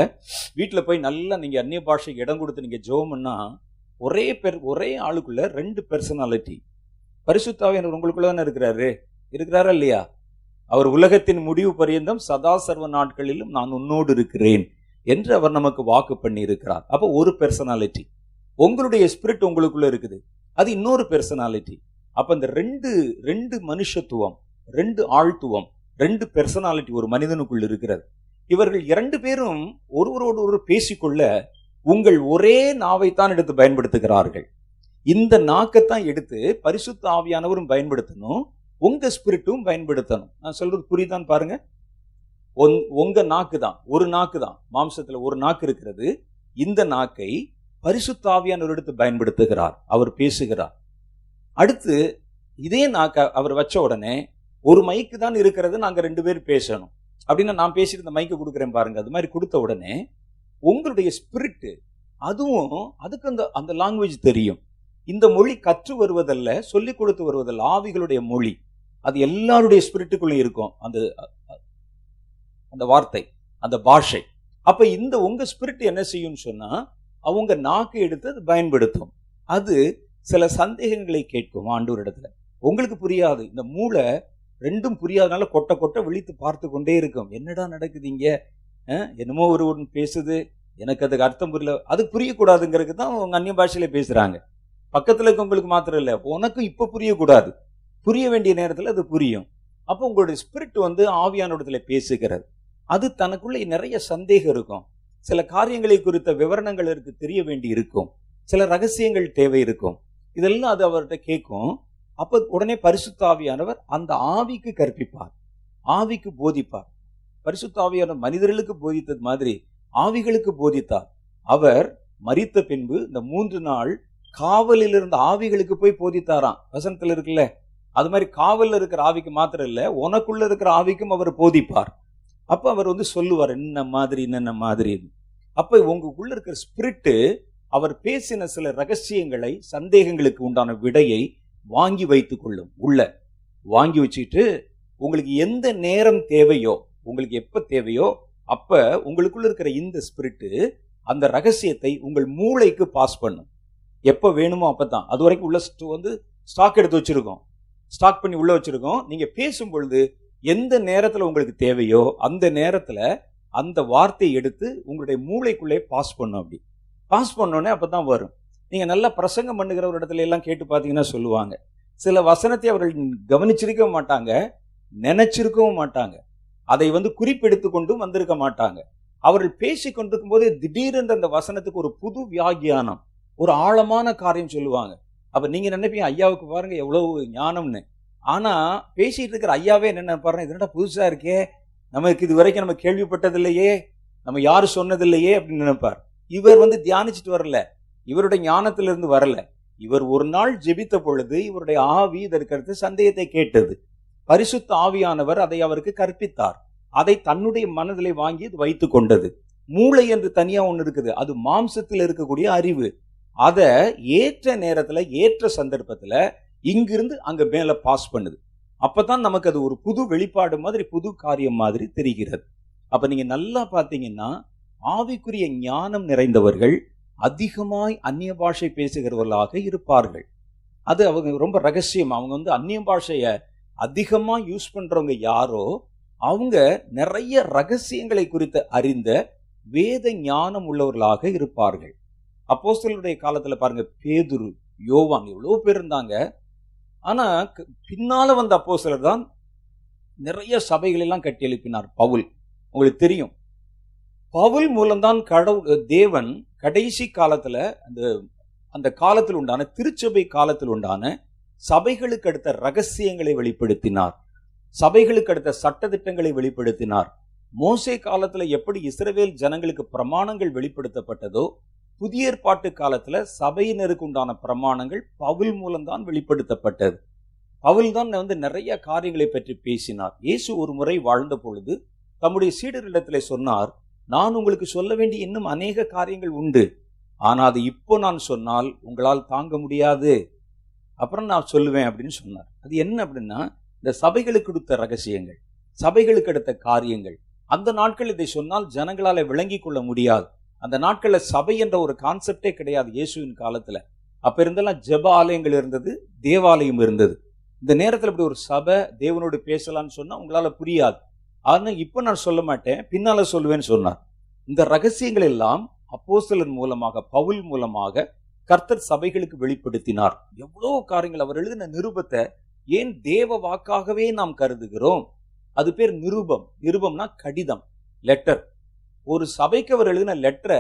வீட்டில் போய் நல்லா நீங்கள் அந்நிய பாஷைக்கு இடம் கொடுத்து நீங்கள் ஜெபம் பண்ணால் ஒரே ஆளுக்குள்ளே ரெண்டு பர்சனாலிட்டி. பரிசுத்த ஆவியானவர் உங்களுக்குள்ளே தானே இருக்கிறாரா இல்லையா? அவர் உலகத்தின் முடிவு பரியந்தம் சதா சர்வ நாட்களிலும் நான் உன்னோடு இருக்கிறேன் என்று அவர் நமக்கு வாக்கு பண்ணி இருக்கிறார். அப்போ ஒரு பர்சனாலிட்டி உங்களுடைய ஸ்பிரிட் உங்களுக்குள்ள இருக்குது, அது இன்னொரு பர்சனாலிட்டி. அப்போ இந்த ரெண்டு மனுஷத்துவம், ரெண்டு ஆழ்த்துவம், ரெண்டு பர்சனாலிட்டி ஒரு மனிதனுக்குள் இருக்கிறது. இவர்கள் இரண்டு பேரும் ஒருவரோடு ஒருவர் பேசிக்கொள்ள உங்கள் ஒரே நாவைத்தான் எடுத்து பயன்படுத்துகிறார்கள். இந்த நாக்கைத்தான் எடுத்து பரிசுத்த ஆவியானவரும் பயன்படுத்தணும், உங்க ஸ்பிரிட்டும் பயன்படுத்தணும். நான் சொல்றது புரியுதான் பாருங்க. உங்க நாக்கு தான், ஒரு நாக்கு தான், மாம்சத்துல ஒரு நாக்கு இருக்கிறது. இந்த நாக்கை பரிசுத்த ஆவியானவர் எடுத்து பயன்படுத்துகிறார், அவர் பேசுகிறார். அடுத்து இதே நாக்க அவர் வச்ச உடனே ஒரு மைக்கு தான் இருக்கிறது, நாங்க ரெண்டு பேர் பேசணும் அப்படின்னா நான் பேசிட்டு இந்த மைக்கை கொடுக்குறேன் பாருங்க. அது மாதிரி கொடுத்த உடனே உங்களுடைய ஸ்பிரிட்டு அதுவும் அதுக்கு அந்த அந்த லாங்குவேஜ் தெரியும். இந்த மொழி கற்று வருவதல்ல, சொல்லிக் கொடுத்து வருவதல்ல, ஆவிகளுடைய மொழி. அது எல்லாருடைய ஸ்பிரிட்டுக்குள்ளே இருக்கும் அந்த அந்த வார்த்தை, அந்த பாஷை. அப்ப இந்த உங்க ஸ்பிரிட் என்ன செய்யும் சொன்னா, அவங்க நாக்கு எடுத்து அது பயன்படுத்தும். அது சில சந்தேகங்களை கேட்கும் ஆண்டவர் இடத்துல. உங்களுக்கு புரியாது, இந்த மூளை ரெண்டும் புரியாதனால கொட்டை கொட்டை விழித்து பார்த்து கொண்டே இருக்கும். என்னடா நடக்குதுங்க, என்னமோ ஒரு ஒன்று பேசுது, எனக்கு அதுக்கு அர்த்தம் புரியல. அதுக்கு புரியக்கூடாதுங்கிறதுக்கு தான் அவங்க அந்நிய பாஷையில பேசுறாங்க. பக்கத்தில் இருக்கவங்களுக்கு மாத்திரம் இல்லை, உனக்கும் இப்போ புரியக்கூடாது, புரிய வேண்டிய நேரத்தில் அது புரியும். அப்போ உங்களுடைய ஸ்பிரிட் வந்து ஆவியானோடத்துல பேசுகிறது. அது தனக்குள்ளே நிறைய சந்தேகம் இருக்கும், சில காரியங்களை குறித்த விவரணங்கள் தெரிய வேண்டி இருக்கும், சில ரகசியங்கள் தேவை இருக்கும். இதெல்லாம் அது அவர்கிட்ட கேட்கும். அப்போ உடனே பரிசுத்த ஆவியானவர் அந்த ஆவிக்கு கற்பிப்பார், ஆவிக்கு போதிப்பார். பரிசுத்த ஆவியானவர் மனிதர்களுக்கு போதித்தது மாதிரி ஆவிகளுக்கு போதித்தார். அவர் மரித்த பின்பு இந்த 3 நாள் காவலில் இருந்த ஆவிகளுக்கு போய் போதித்தாராம். வசனத்தில் இருக்குல்ல, அது மாதிரி காவலில் இருக்கிற ஆவிக்கு மாத்திரம் இல்லை, உனக்குள்ள இருக்கிற ஆவிக்கும் அவர் போதிப்பார். அப்போ அவர் வந்து சொல்லுவார் என்ன மாதிரி. அப்போ உங்களுக்குள்ள இருக்கிற ஸ்பிரிட்டு அவர் பேசின சில ரகசியங்களை, சந்தேகங்களுக்கு உண்டான விடையை வாங்கி வைத்து கொள்ளும். உள்ள வாங்கி வச்சுக்கிட்டு உங்களுக்கு எந்த நேரம் தேவையோ, உங்களுக்கு எப்போ தேவையோ, அப்போ உங்களுக்குள்ள இருக்கிற இந்த ஸ்பிரிட்டு அந்த ரகசியத்தை உங்கள் மூளைக்கு பாஸ் பண்ணும். எப்போ வேணுமோ அப்போ தான். அது வரைக்கும் உள்ள வந்து ஸ்டாக் எடுத்து வச்சுருக்கோம், ஸ்டாக் பண்ணி உள்ளே வச்சுருக்கோம். நீங்கள் பேசும் பொழுது எந்த நேரத்தில் உங்களுக்கு தேவையோ அந்த நேரத்தில் அந்த வார்த்தையை எடுத்து உங்களுடைய மூளைக்குள்ளே பாஸ் பண்ணும். அப்படி பாஸ் பண்ணோன்னே அப்போ தான் வரும். நீங்கள் நல்லா பிரசங்கம் பண்ணுகிற ஒரு இடத்துல எல்லாம் கேட்டு பார்த்தீங்கன்னா சொல்லுவாங்க, சில வசனத்தை அவர்கள் கவனிச்சிருக்கவும் மாட்டாங்க, நினைச்சிருக்கவும் மாட்டாங்க, அதை வந்து குறிப்பெடுத்து கொண்டும் வந்திருக்க மாட்டாங்க. அவர்கள் பேசி கொண்டிருக்கும் போது திடீரென்று அந்த வசனத்துக்கு ஒரு புது வியாகியானம், ஒரு ஆழமான காரியம் சொல்லுவாங்க. அப்போ நீங்கள் நினைப்பீங்க, ஐயாவுக்கு பாருங்கள் எவ்வளவு ஞானம்னு. ஆனால் பேசிகிட்டு இருக்கிற ஐயாவே என்னென்ன பாருங்கள், இது என்னடா புதுசாக இருக்கே, நமக்கு இது வரைக்கும் நம்ம கேள்விப்பட்டதில்லையே, நம்ம யார் சொன்னதில்லையே அப்படின்னு நினைப்பார். இவர் வந்து தியானிச்சுட்டு வரல, இவருடைய ஞானத்திலிருந்து வரல. இவர் ஒரு நாள் ஜெபித்த பொழுது இவருடைய ஆவி இதற்கடுத்து சந்தேகத்தை கேட்டது. பரிசுத்த ஆவியானவர் அதை அவருக்கு கற்பித்தார். அதை தன்னுடைய மனதிலே வாங்கி வைத்து கொண்டது. மூளை என்று தனியாக ஒன்று இருக்குது, அது மாம்சத்தில் இருக்கக்கூடிய அறிவு. அதை ஏற்ற நேரத்தில், ஏற்ற சந்தர்ப்பத்தில் இங்கிருந்து அங்கே மேலே பாஸ் பண்ணுது. அப்போ தான் நமக்கு அது ஒரு புது வெளிப்பாடு மாதிரி, புது காரியம் மாதிரி தெரிகிறது. அப்போ நீங்கள் நல்லா பார்த்தீங்கன்னா ஆவிக்குரிய ஞானம் நிறைந்தவர்கள் அதிகமாய் அந்நிய பாஷை பேசுகிறவர்களாக இருப்பார்கள். அது அவங்க ரொம்ப ரகசியம். அவங்க வந்து அந்நிய பாஷையை அதிகமாக யூஸ் பண்ணுறவங்க யாரோ அவங்க நிறைய ரகசியங்களை குறித்து அறிந்த வேத ஞானம் உள்ளவர்களாக இருப்பார்கள். அப்போஸ்தலருடைய காலத்தில் பாருங்கள், பேதுரு, யோவான், எவ்வளோ பேர் இருந்தாங்க. ஆனால் பின்னால் வந்த அப்போஸ்தலர் தான் நிறைய சபைகளெல்லாம் கட்டி எழுப்பினார். பவுல், உங்களுக்கு தெரியும், பவுல் மூலம்தான் தேவன் கடைசி காலத்தில் அந்த காலத்தில் உண்டான திருச்சபை காலத்தில் உண்டான சபைகளுக்கு அடுத்த ரகசியங்களை வெளிப்படுத்தினார், சபைகளுக்கு அடுத்த சட்டதிட்டங்களை வெளிப்படுத்தினார். மோசே காலத்தில் எப்படி இஸ்ரவேல் ஜனங்களுக்கு பிரமாணங்கள் வெளிப்படுத்தப்பட்டதோ, புதிய ஏற்பாட்டு காலத்தில் சபையினருக்கு உண்டான பிரமாணங்கள் பவுல் மூலம்தான் வெளிப்படுத்தப்பட்டது. பவுல் தான் வந்து நிறைய காரியங்களை பற்றி பேசினார். இயேசு ஒரு முறை வாழ்ந்த பொழுது தம்முடைய சீடர்களிடத்தில் சொன்னார், நான் உங்களுக்கு சொல்ல வேண்டிய இன்னும் அநேக காரியங்கள் உண்டு, ஆனால் அது இப்போ நான் சொன்னால் உங்களால் தாங்க முடியாது, அப்புறம் நான் சொல்லுவேன் அப்படின்னு சொன்னார். அது என்ன அப்படின்னா, இந்த சபைகளுக்கு அடுத்த ரகசியங்கள், சபைகளுக்கு அடுத்த காரியங்கள். அந்த நாட்கள் இதை சொன்னால் ஜனங்களால் விளங்கி கொள்ள முடியாது. அந்த நாட்களில் சபை என்ற ஒரு கான்செப்டே கிடையாது இயேசுவின் காலத்தில். அப்போ இருந்தெல்லாம் ஜெப ஆலயங்கள் இருந்தது, தேவாலயம் இருந்தது. இந்த நேரத்தில் இப்படி ஒரு சபை தேவனோடு பேசலான்னு சொன்னால் உங்களால் புரியாது. ஆனால் இப்போ நான் சொல்ல மாட்டேன், பின்னால் சொல்லுவேன்னு சொன்னார். இந்த ரகசியங்கள் எல்லாம் அப்போஸ்தலன் மூலமாக, பவுல் மூலமாக கர்த்தர் சபைகளுக்கு வெளிப்படுத்தினார். எவ்வளோ காரியங்கள் அவர் எழுதின நிருபத்தை ஏன் தேவ வாக்காகவே நாம் கருதுகிறோம். அது பேர் நிருபம். நிருபம்னா கடிதம், லெட்டர். ஒரு சபைக்கு அவர் எழுதின லெட்டரை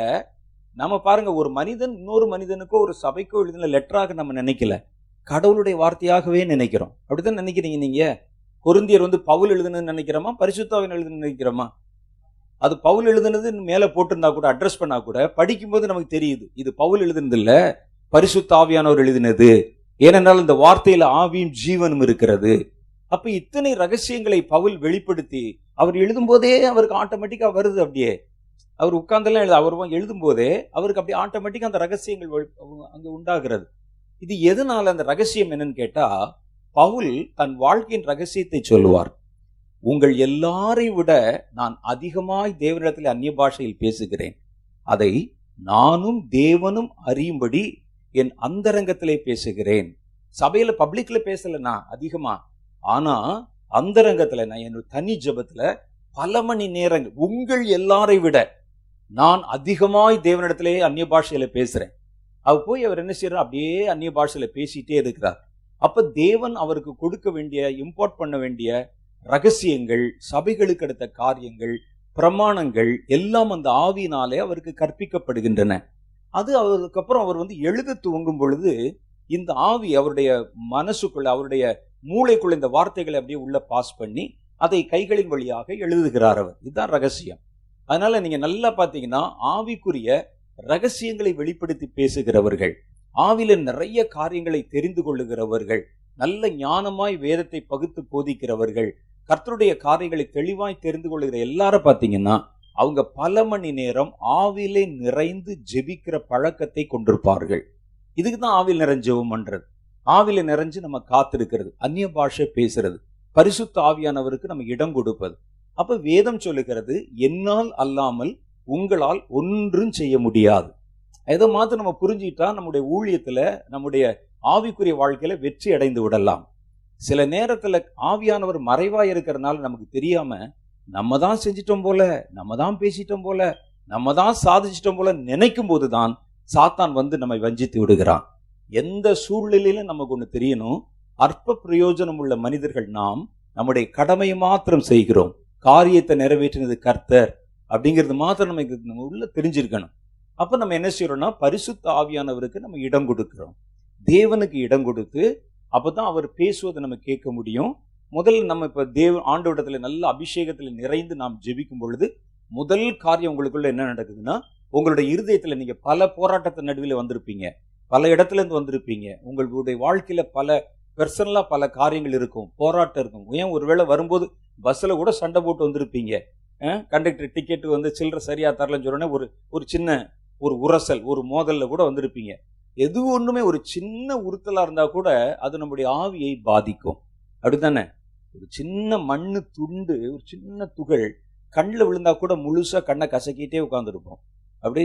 நம்ம பாருங்க, ஒரு மனிதன் இன்னொரு மனிதனுக்கோ ஒரு சபைக்கோ எழுதின லெட்டராக நம்ம நினைக்கல, கடவுளுடைய வார்த்தையாகவே நினைக்கிறோம். அப்படித்தான் நினைக்கிறீங்க நீங்க. கொரிந்தியர் வந்து பவுல் எழுதுனதுன்னு நினைக்கிறோமா, பரிசுத்தாவின் எழுதுன்னு நினைக்கிறோமா? அது பவுல் எழுதுனது மேலே போட்டிருந்தா கூட, அட்ரஸ் பண்ணா கூட, படிக்கும்போது நமக்கு தெரியுது இது பவுல் எழுதுனது இல்லை, பரிசுத்தாவியானவர் எழுதினது. ஏனென்றால் இந்த வார்த்தையில் ஆவியும் ஜீவனும் இருக்கிறது. அப்போ இத்தனை ரகசியங்களை பவுல் வெளிப்படுத்தி அவர் எழுதும் போதே அவருக்கு ஆட்டோமேட்டிக்காக வருது. அப்படியே அவர் உட்கார்ந்தெல்லாம் அவர் எழுதும் போதே அவருக்கு அப்படியே ஆட்டோமேட்டிக்காக அந்த ரகசியங்கள் அங்கே உண்டாகிறது. இது எதனால அந்த ரகசியம் என்னன்னு கேட்டா, பவுல் தன் வாழ்க்கையின் ரகசியத்தை சொல்லுவார். உங்கள் எல்லாரை விட நான் அதிகமாய் தேவனிடத்தில் அந்நிய பாஷையில் பேசுகிறேன், அதை நானும் தேவனும் அறியும்படி என் அந்தரங்கத்திலே பேசுகிறேன். சபையில பப்ளிக்ல பேசல நான் அதிகமா, ஆனா அந்தரங்கத்துல நான் என்னோட தனி ஜபத்துல பல மணி நேரங்கள் உங்கள் எல்லாரை விட நான் அதிகமாய் தேவனிடத்திலே அந்நிய பாஷையில பேசுறேன். அவர் போய் அவர் என்ன செய்யறாரு, அப்படியே அந்நிய பாஷையில பேசிட்டே இருக்கிறார். அப்ப தேவன் அவருக்கு கொடுக்க வேண்டிய, இம்போர்ட் பண்ண வேண்டிய ரகசியங்கள், சபைகளுக்கு அடுத்த காரியங்கள், பிரமாணங்கள் எல்லாம் அந்த ஆவியினாலே அவருக்கு கற்பிக்கப்படுகின்றன. அது அவருக்கு அப்புறம் அவர் எழுத துவங்கும் பொழுது இந்த ஆவி அவருடைய மனசுக்குள்ள, அவருடைய மூளைக்குள்ள இந்த வார்த்தைகளை அப்படியே உள்ள பாஸ் பண்ணி அதை கைகளின் வழியாக எழுதுகிறார் அவர். இதுதான் ரகசியம். அதனால நீங்க நல்லா பாத்தீங்கன்னா ஆவிக்குரிய ரகசியங்களை வெளிப்படுத்தி பேசுகிறவர்கள், ஆவில நிறைய காரியங்களை தெரிந்து கொள்ளுகிறவர்கள், நல்ல ஞானமாய் வேதத்தை பகுத்து போதிக்கிறவர்கள், கர்த்தருடைய காரியங்களை தெளிவாய் தெரிந்து கொள்ளுகிற எல்லாரும் பாத்தீங்கன்னா அவங்க பல மணி நேரம் ஆவிலே நிறைந்து ஜெபிக்கிற பழக்கத்தை கொண்டிருப்பார்கள். இதுக்குதான் ஆவில நிறைஞ்சவும் பண்றது, ஆவில நிறைஞ்சு நம்ம காத்திருக்கிறது, அந்நிய பாஷை பேசுறது, பரிசுத்த ஆவியானவருக்கு நம்ம இடம் கொடுப்பது. அப்ப வேதம் சொல்லுகிறது, என்னால் அல்லாமல் உங்களால் ஒன்றும் செய்ய முடியாது. எதை மாத்திரம் நம்ம புரிஞ்சுக்கிட்டா நம்முடைய ஊழியத்துல, நம்முடைய ஆவிக்குரிய வாழ்க்கையில வெற்றி அடைந்து விடலாம். சில நேரத்துல ஆவியானவர் மறைவாய் இருக்கிறதுனால நமக்கு தெரியாம நம்ம தான் செஞ்சிட்டோம் போல, நம்ம தான் பேசிட்டோம் போல, நம்ம தான் சாதிச்சிட்டோம் போல நினைக்கும் போதுதான் சாத்தான் நம்மை வஞ்சித்து விடுகிறான். எந்த சூழ்நிலையிலும் நமக்கு ஒண்ணு தெரியணும், அற்ப பிரயோஜனம் உள்ள மனிதர்கள் நாம், நம்முடைய கடமையை மாத்திரம் செய்கிறோம், காரியத்தை நிறைவேற்றினது கர்த்தர் அப்படிங்கிறது மாத்திரம் நம்ம உள்ள தெரிஞ்சிருக்கணும். அப்ப நம்ம என்ன செய்யறோம்னா, பரிசுத்த ஆவியானவருக்கு நம்ம இடம் கொடுக்கிறோம், தேவனுக்கு இடம் கொடுத்து அப்பதான் அவர் பேசுவதை நம்ம கேட்க முடியும். முதல்ல நம்ம இப்ப ஆண்டவரிடத்துல நல்ல அபிஷேகத்துல நிறைந்து நாம் ஜெபிக்கும் பொழுது முதல் காரியம் உங்களுக்குள்ள என்ன நடக்குதுன்னா, உங்களுடைய இருதயத்துல நீங்க பல போராட்டத்தின் நடுவில் வந்திருப்பீங்க, பல இடத்துல இருந்து வந்திருப்பீங்க, உங்களுடைய வாழ்க்கையில பல பர்சனலா பல காரியங்கள் இருக்கும், போராட்டம் இருக்கும். ஏன் ஒருவேளை வரும்போது பஸ்ல கூட சண்டை போட்டு வந்திருப்பீங்க, கண்டக்டர் டிக்கெட் சில்லற சரியா தரலன்னு சொன்னோடனே ஒரு சின்ன ஒரு உரசல், ஒரு மோதல்ல கூட வந்திருப்பீங்க. எது ஒண்ணுமே ஒரு சின்ன உறுத்தலா இருந்தா கூட அது நம்முடைய ஆவியை பாதிக்கும், அப்படித்தானே? ஒரு சின்ன மண்ணு துண்டு, ஒரு சின்ன துகள் கண்ணில் விழுந்தா கூட முழுசா கண்ணை கசக்கிட்டே உட்காந்துருப்போம். அப்படி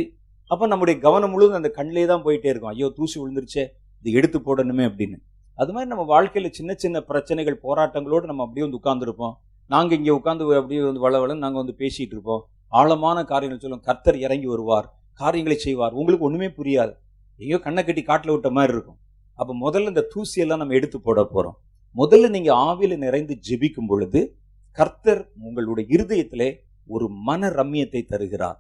அப்ப நம்முடைய கவனம் முழுவதும் அந்த கண்ணிலே தான் போயிட்டே இருக்கும், ஐயோ தூசி விழுந்துருச்சே, இது எடுத்து போடணுமே அப்படின்னு. அது மாதிரி நம்ம வாழ்க்கையில சின்ன சின்ன பிரச்சனைகள், போராட்டங்களோடு நம்ம அப்படியே உட்காந்துருப்போம். நாங்க இங்க உட்காந்து அப்படியே வளவளன்னு நாங்க பேசிட்டு இருப்போம். ஆழமான காரியங்கள் சொல்லும், கர்த்தர் இறங்கி வருவார், காரியங்களை செய்வார், உங்களுக்கு ஒண்ணுமே புரியாது, எங்கேயோ கண்ணை கட்டி காட்டில் விட்ட மாதிரி இருக்கும். அப்போ முதல்ல இந்த தூசியெல்லாம் நம்ம எடுத்து போட போகிறோம். முதல்ல நீங்கள் ஆவியில் நிறைந்து ஜெபிக்கும் பொழுது கர்த்தர் உங்களுடைய இருதயத்திலே ஒரு மன ரம்மியத்தை தருகிறார்.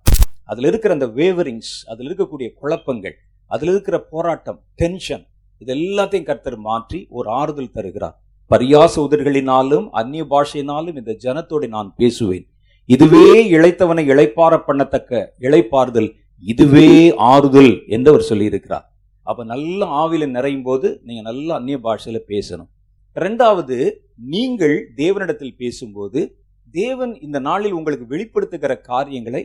அதில் இருக்கிற அந்த வேவரிங்ஸ், அதில் இருக்கக்கூடிய குழப்பங்கள், அதில் இருக்கிற போராட்டம், டென்ஷன், இது எல்லாத்தையும் கர்த்தர் மாற்றி ஒரு ஆறுதல் தருகிறார். பரியாச உதடுகளினாலும் அந்நிய பாஷையினாலும் இந்த ஜனத்தோடு நான் பேசுவேன், இதுவே இளைத்தவனை இளைப்பார பண்ணத்தக்க இளைப்பாறுதல், இதுவே ஆறுதல் என்று அவர் சொல்லியிருக்கிறார். அப்ப நல்ல ஆவில நிறையும் போது நீங்க நல்ல அந்நிய பாஷையில பேசணும். ரெண்டாவது, நீங்கள் தேவனிடத்தில் பேசும்போது தேவன் இந்த நாளில் உங்களுக்கு வெளிப்படுத்துகிற காரியங்களை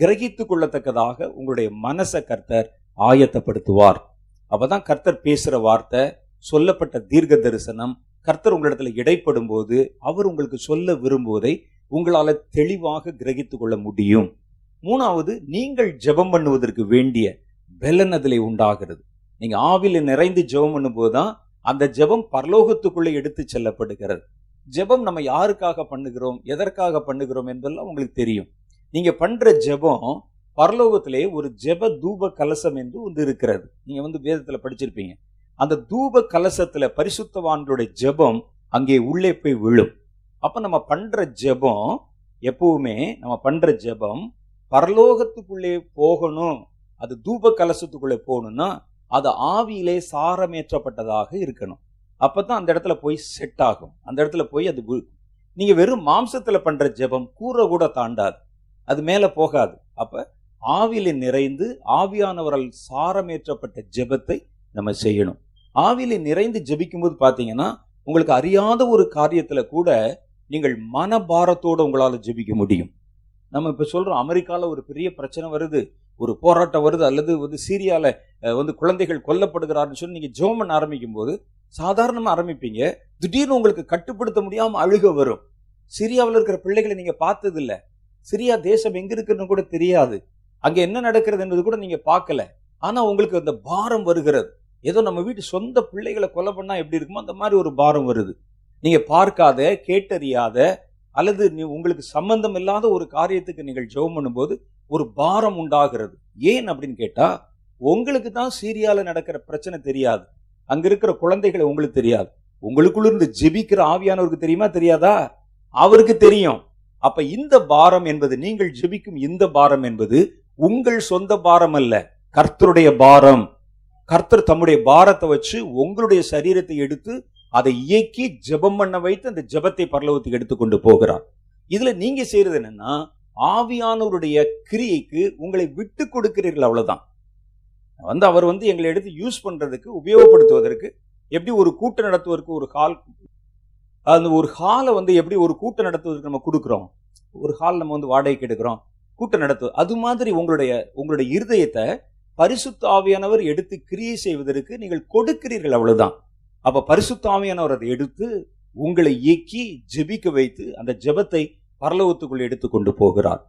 கிரகித்துக் கொள்ளத்தக்கதாக உங்களுடைய மனசை கர்த்தர் ஆயத்தப்படுத்துவார். அப்பதான் கர்த்தர் பேசுற வார்த்தை, சொல்லப்பட்ட தீர்க்க தரிசனம், கர்த்தர் உங்களிடத்துல இடைப்படும் போது அவர் உங்களுக்கு சொல்ல விரும்புவதை உங்களால தெளிவாக கிரகித்துக் கொள்ள முடியும். மூணாவது, நீங்கள் ஜெபம் பண்ணுவதற்கு வேண்டிய பலன் அதிலே உண்டாகிறது. நீங்க ஆவில நிறைந்து ஜெபம் பண்ணும் போதுதான் அந்த ஜெபம் பரலோகத்துக்குள்ளே எடுத்து செல்லப்படுகிறது. ஜெபம் நம்ம யாருக்காக பண்ணுகிறோம், எதற்காக பண்ணுகிறோம் என்பதெல்லாம் உங்களுக்கு தெரியும். நீங்க பண்ற ஜெபம் பரலோகத்திலே ஒரு ஜெப தூப கலசம் என்று இருக்கிறது. நீங்க வேதத்துல படிச்சிருப்பீங்க. அந்த தூப கலசத்துல பரிசுத்தவான்களுடைய ஜெபம் அங்கே உள்ளே போய் விழும். அப்ப நம்ம பண்ற ஜெபம் எப்பவுமே, நம்ம பண்ற ஜெபம் பரலோகத்துக்குள்ளே போகணும். அது தூப கலசத்துக்குள்ளே போகணும்னா அது ஆவியிலே சாரமேற்றப்பட்டதாக இருக்கணும். அப்பதான் அந்த இடத்துல போய் செட் ஆகும், அந்த இடத்துல போய் அது. நீங்க வெறும் மாம்சத்துல பண்ற ஜெபம் கூரை கூட தாண்டாது, அது மேல போகாது. அப்ப ஆவியில நிறைந்து ஆவியானவரால் சாரமேற்றப்பட்ட ஜெபத்தை நம்ம செய்யணும். ஆவியில நிறைந்து ஜெபிக்கும் போது பாத்தீங்கன்னா உங்களுக்கு அறியாத ஒரு காரியத்துல கூட நீங்கள் மனபாரத்தோடு உங்களால ஜெபிக்க முடியும். நம்ம இப்போ சொல்கிறோம் அமெரிக்காவில் ஒரு பெரிய பிரச்சனை வருது, ஒரு போராட்டம் வருது, அல்லது வந்து சீரியாவில் வந்து குழந்தைகள் கொல்லப்படுகிறாருன்னு சொல்லி நீங்கள் ஜோமன் ஆரம்பிக்கும் போது சாதாரணமாக ஆரம்பிப்பீங்க. திடீர்னு உங்களுக்கு கட்டுப்படுத்த முடியாமல் அழுக வரும். சிரியாவில் இருக்கிற பிள்ளைகளை நீங்கள் பார்த்ததில்ல, சிரியா தேசம் எங்கே இருக்குன்னு கூட தெரியாது, அங்கே என்ன நடக்கிறது என்பது கூட நீங்கள் பார்க்கல. ஆனால் உங்களுக்கு அந்த பாரம் வருகிறது, ஏதோ நம்ம வீட்டு சொந்த பிள்ளைகளை கொலை பண்ணால் எப்படி இருக்குமோ அந்த மாதிரி ஒரு பாரம் வருது. நீங்கள் பார்க்காத, கேட்டறியாத, அல்லது உங்களுக்கு சம்பந்தம் இல்லாத ஒரு காரியத்துக்கு நீங்கள் ஜெபம் பண்ணும்போது ஒரு பாரம் உண்டாகிறது. ஏன் அப்படின்னு கேட்டால், உங்களுக்கு தான் சீரியாவில் நடக்கிற பிரச்சனை தெரியாது, அங்கே இருக்கிற குழந்தைகளை உங்களுக்கு தெரியாது, உங்களுக்குள்ள இருந்து ஜெபிக்கிற ஆவியானவருக்கு தெரியுமா தெரியாதா? அவருக்கு தெரியும். அப்ப இந்த பாரம் என்பது, நீங்கள் ஜெபிக்கும் இந்த பாரம் என்பது உங்கள் சொந்த பாரம் அல்ல, கர்த்தருடைய பாரம். கர்த்தர் தம்முடைய பாரத்தை வச்சு உங்களுடைய சரீரத்தை எடுத்து அதை இயக்கி ஜெபம் பண்ண வைத்து அந்த ஜெபத்தை பரலோகத்துக்கு எடுத்துக்கொண்டு போகிறார். இதுல நீங்க செய்யறது என்னன்னா, ஆவியானவருடைய கிரியைக்கு உங்களை விட்டு கொடுக்கிறீர்கள், அவ்வளவுதான். வந்து அவர் வந்து எங்களை எடுத்து யூஸ் பண்றதுக்கு, உபயோகப்படுத்துவதற்கு, எப்படி ஒரு கூட்டம் நடத்துவதற்கு ஒரு ஹாலை வந்து எப்படி ஒரு கூட்டம் நடத்துவதற்கு நம்ம கொடுக்குறோம், ஒரு ஹால் நம்ம வந்து வாடகைக்கு எடுக்கிறோம், கூட்டம் நடத்துவது. அது மாதிரி உங்களுடைய இருதயத்தை பரிசுத்த ஆவியானவர் எடுத்து கிரியை செய்வதற்கு நீங்கள் கொடுக்கிறீர்கள், அவ்வளவுதான். அப்போ பரிசுத்த ஆவியானவர் அதை எடுத்து உங்களை இயக்கி ஜெபிக்க வைத்து அந்த ஜெபத்தை பரலோகத்துக்குள்ளே எடுத்து கொண்டு போகிறார்.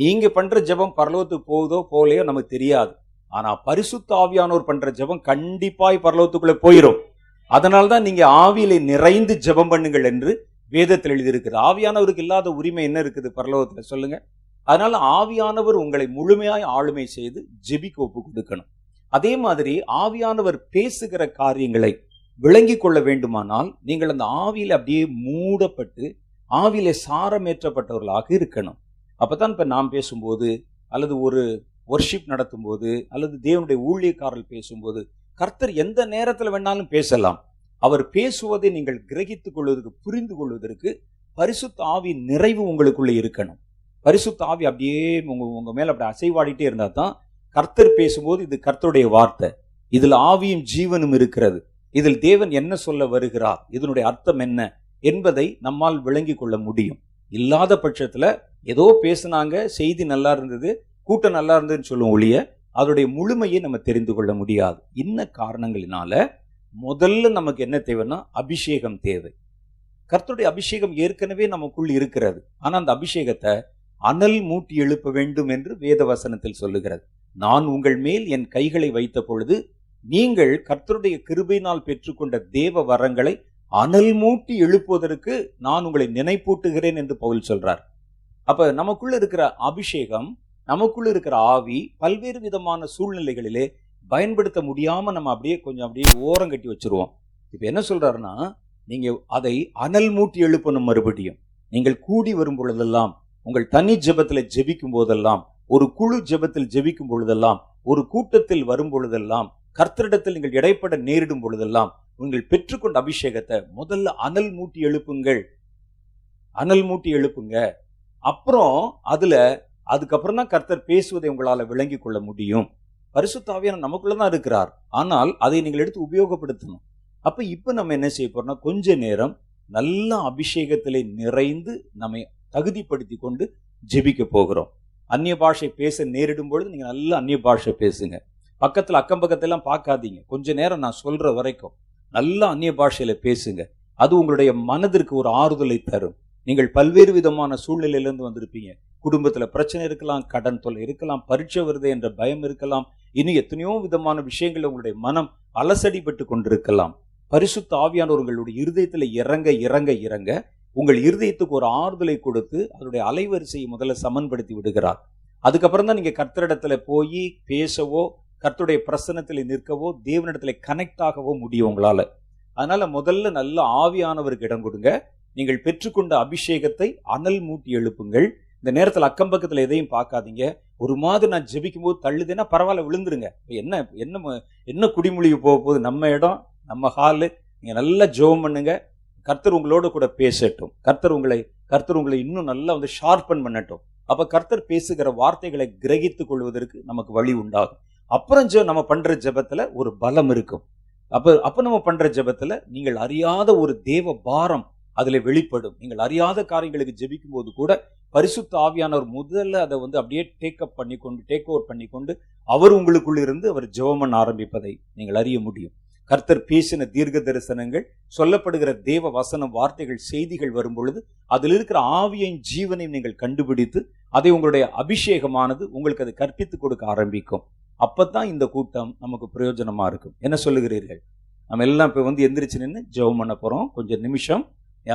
நீங்க பண்ற ஜெபம் பரலோகத்துக்கு போகுதோ போகலையோ நமக்கு தெரியாது, ஆனா பரிசுத்த ஆவியானவர் பண்ற ஜெபம் கண்டிப்பாய் பரலோகத்துக்குள்ளே போயிடும். அதனால்தான் நீங்க ஆவியிலே நிறைந்து ஜெபம் பண்ணுங்கள் என்று வேதத்தில் எழுதியிருக்கிறது. ஆவியானவருக்கு இல்லாத உரிமை என்ன இருக்குது பரலோகத்தில், சொல்லுங்க? அதனால ஆவியானவர் உங்களை முழுமையாய் ஆளுமை செய்து ஜெபிக்க ஒப்பு கொடுக்கணும். அதே மாதிரி ஆவியானவர் பேசுகிற காரியங்களை விளங்கி கொள்ள வேண்டுமானால் நீங்கள் அந்த ஆவியில் அப்படியே மூடப்பட்டு ஆவியிலே சாரமேற்றப்பட்டவர்களாக இருக்கணும். அப்பதான் இப்ப நாம் பேசும்போது, அல்லது ஒரு வொர்ஷிப் நடத்தும் போது, அல்லது தேவனுடைய ஊழியக்காரர்கள் பேசும்போது, கர்த்தர் எந்த நேரத்தில் வேணாலும் பேசலாம். அவர் பேசுவதை நீங்கள் கிரகித்துக் கொள்வதற்கு, புரிந்து கொள்வதற்கு பரிசுத்த ஆவி நிறைவு உங்களுக்குள்ளே இருக்கணும். பரிசுத்த ஆவி அப்படியே உங்க மேல அப்படி அசைவாடிட்டே இருந்தா தான் கர்த்தர் பேசும்போது இது கர்த்தருடைய வார்த்தை, இதில் ஆவியும் ஜீவனும் இருக்கிறது, இதில் தேவன் என்ன சொல்ல வருகிறார், இதனுடைய அர்த்தம் என்ன என்பதை நம்மால் விளங்கி கொள்ள முடியும். இல்லாத பட்சத்தில் ஏதோ பேசுனாங்க, செய்தி நல்லா இருந்தது, கூட்டம் நல்லா இருந்ததுன்னு சொல்லும் ஒழிய அதனுடைய முழுமையை நம்ம தெரிந்து கொள்ள முடியாது. இன்ன காரணங்களினால முதல்ல நமக்கு என்ன தேவைன்னா அபிஷேகம் தேவை. கர்த்தருடைய அபிஷேகம் ஏற்கனவே நமக்குள் இருக்கிறது, ஆனால் அந்த அபிஷேகத்தை அனல் மூட்டி எழுப்ப வேண்டும் என்று வேதவசனத்தில் சொல்லுகிறது. நான் உங்கள் மேல் என் கைகளை வைத்த பொழுது நீங்கள் கர்த்தருடைய கிருபையினால் பெற்றுக்கொண்ட தேவ வரங்களை அனல் மூட்டி எழுப்புவதற்கு நான் உங்களை நினைப்பூட்டுகிறேன் என்று பவுல் சொல்றார். அப்ப நமக்குள்ள இருக்கிற அபிஷேகம், நமக்குள்ள இருக்கிற ஆவி பல்வேறு விதமான சூழ்நிலைகளிலே பயன்படுத்த முடியாம நம்ம அப்படியே கொஞ்சம் அப்படியே ஓரம் கட்டி வச்சிருவோம். இப்ப என்ன சொல்றாருன்னா, நீங்க அதை அனல் மூட்டி எழுப்பணும். மறுபடியும் நீங்கள் கூடி வரும் பொழுதெல்லாம், உங்கள் தனி ஜெபத்துல ஜெபிக்கும் போதெல்லாம், ஒரு குழு ஜெபத்தில் ஜெபிக்கும் பொழுதெல்லாம், ஒரு கூட்டத்தில் வரும் பொழுதெல்லாம், கர்த்தரிடத்தில் நீங்கள் இடைப்பட நேரிடும் பொழுதெல்லாம் நீங்கள் பெற்றுக்கொண்ட அபிஷேகத்தை முதல்ல அனல் மூட்டி எழுப்புங்கள், அனல் மூட்டி எழுப்புங்க. அப்புறம் அதுக்கப்புறம் தான் கர்த்தர் பேசுவதை உங்களால் விளங்கி கொள்ள முடியும். பரிசுத்த ஆவியானவர் நமக்குள்ளதான் இருக்கிறார், ஆனால் அதை நீங்கள் எடுத்து உபயோகப்படுத்தணும். அப்ப இப்ப நம்ம என்ன செய்ய போறோம்னா, கொஞ்ச நேரம் நல்ல அபிஷேகத்திலே நிறைந்து நம்மை தகுதிப்படுத்தி கொண்டு ஜெபிக்க போகிறோம். அந்நிய பாஷை பேச நேரிடும் பொழுது நீங்க நல்ல அந்நிய பாஷை பேசுங்க. பக்கத்துல அக்கம் பக்கத்தெல்லாம் பார்க்காதீங்க. கொஞ்ச நேரம் நான் சொல்ற வரைக்கும் நல்லா அந்நிய பாஷையில பேசுங்க. அது உங்களுடைய மனதிற்கு ஒரு ஆறுதலை தரும். நீங்கள் பல்வேறு விதமான சூழ்நிலையிலிருந்து வந்திருப்பீங்க. குடும்பத்தில் பிரச்சனை இருக்கலாம், கடன் தொல்லை இருக்கலாம், பரீட்சை வருது என்ற பயம் இருக்கலாம், இன்னும் எத்தனையோ விதமான விஷயங்கள் உங்களுடைய மனம் அலசடிப்பட்டு கொண்டிருக்கலாம். பரிசுத்த ஆவியானவர் உங்களுடைய இருதயத்தில் இறங்க இறங்க இறங்க உங்கள் இருதயத்துக்கு ஒரு ஆறுதலை கொடுத்து அதனுடைய அலைவரிசையை முதல்ல சமன்படுத்தி விடுகிறார். அதுக்கப்புறம் தான் நீங்கள் கர்த்தரிடத்தில் போய் பேசவோ, கர்த்தருடைய பிரசன்னத்தில் நிற்கவோ, தேவனிடத்தில் கனெக்ட் ஆகவோ முடியும் உங்களால். அதனால முதல்ல நல்ல ஆவியானவருக்கு இடம் கொடுங்க. நீங்கள் பெற்றுக்கொண்ட அபிஷேகத்தை அனல் மூட்டி எழுப்புங்கள். இந்த நேரத்தில் அக்கம் பக்கத்தில் எதையும் பார்க்காதீங்க. ஒரு மாதிரி நான் ஜெபிக்கும் போது தள்ளுதுன்னா பரவாயில்ல, விழுந்துருங்க. என்ன என்ன என்ன குடிமொழிக்கு போக போகுது, நம்ம இடம், நம்ம ஹாலு. நீங்கள் நல்லா ஜெபம் பண்ணுங்க. கர்த்தர் உங்களோட கூட பேசட்டும். கர்த்தர் உங்களை இன்னும் நல்லா வந்து ஷார்பன் பண்ணட்டும். அப்போ கர்த்தர் பேசுகிற வார்த்தைகளை கிரகித்து கொள்வதற்கு நமக்கு வழி உண்டாகும். அப்புறம் நம்ம பண்ணுற ஜெபத்தில் ஒரு பலம் இருக்கும். அப்போ நம்ம பண்ணுற ஜெபத்தில் நீங்கள் அறியாத ஒரு தேவ பாரம் அதில் வெளிப்படும். நீங்கள் அறியாத காரியங்களுக்கு ஜெபிக்கும் போது கூட பரிசுத்த ஆவியானவர் முதல்ல அதை வந்து அப்படியே டேக் ஓவர் பண்ணிக்கொண்டு அவர் உங்களுக்குள்ள இருந்து அவர் ஜெபம் பண்ண ஆரம்பிப்பதை நீங்கள் அறிய முடியும். கர்த்தர் பேசின தீர்க்க தரிசனங்கள், சொல்லப்படுகிற தேவ வசனம், வார்த்தைகள், செய்திகள் வரும் பொழுது அதில் இருக்கிற ஆவியின் ஜீவனை நீங்கள் கண்டுபிடித்து அதை உங்களுடைய அபிஷேகமானது உங்களுக்கு அதை கற்பித்து கொடுக்க ஆரம்பிக்கும். அப்பத்தான் இந்த கூட்டம் நமக்கு பிரயோஜனமா இருக்கும். என்ன சொல்லுகிறீர்கள்? நம்ம எல்லாம் இப்போ வந்து எந்திரிச்சு நின்று ஜெபம் பண்ண போகிறோம். கொஞ்சம் நிமிஷம்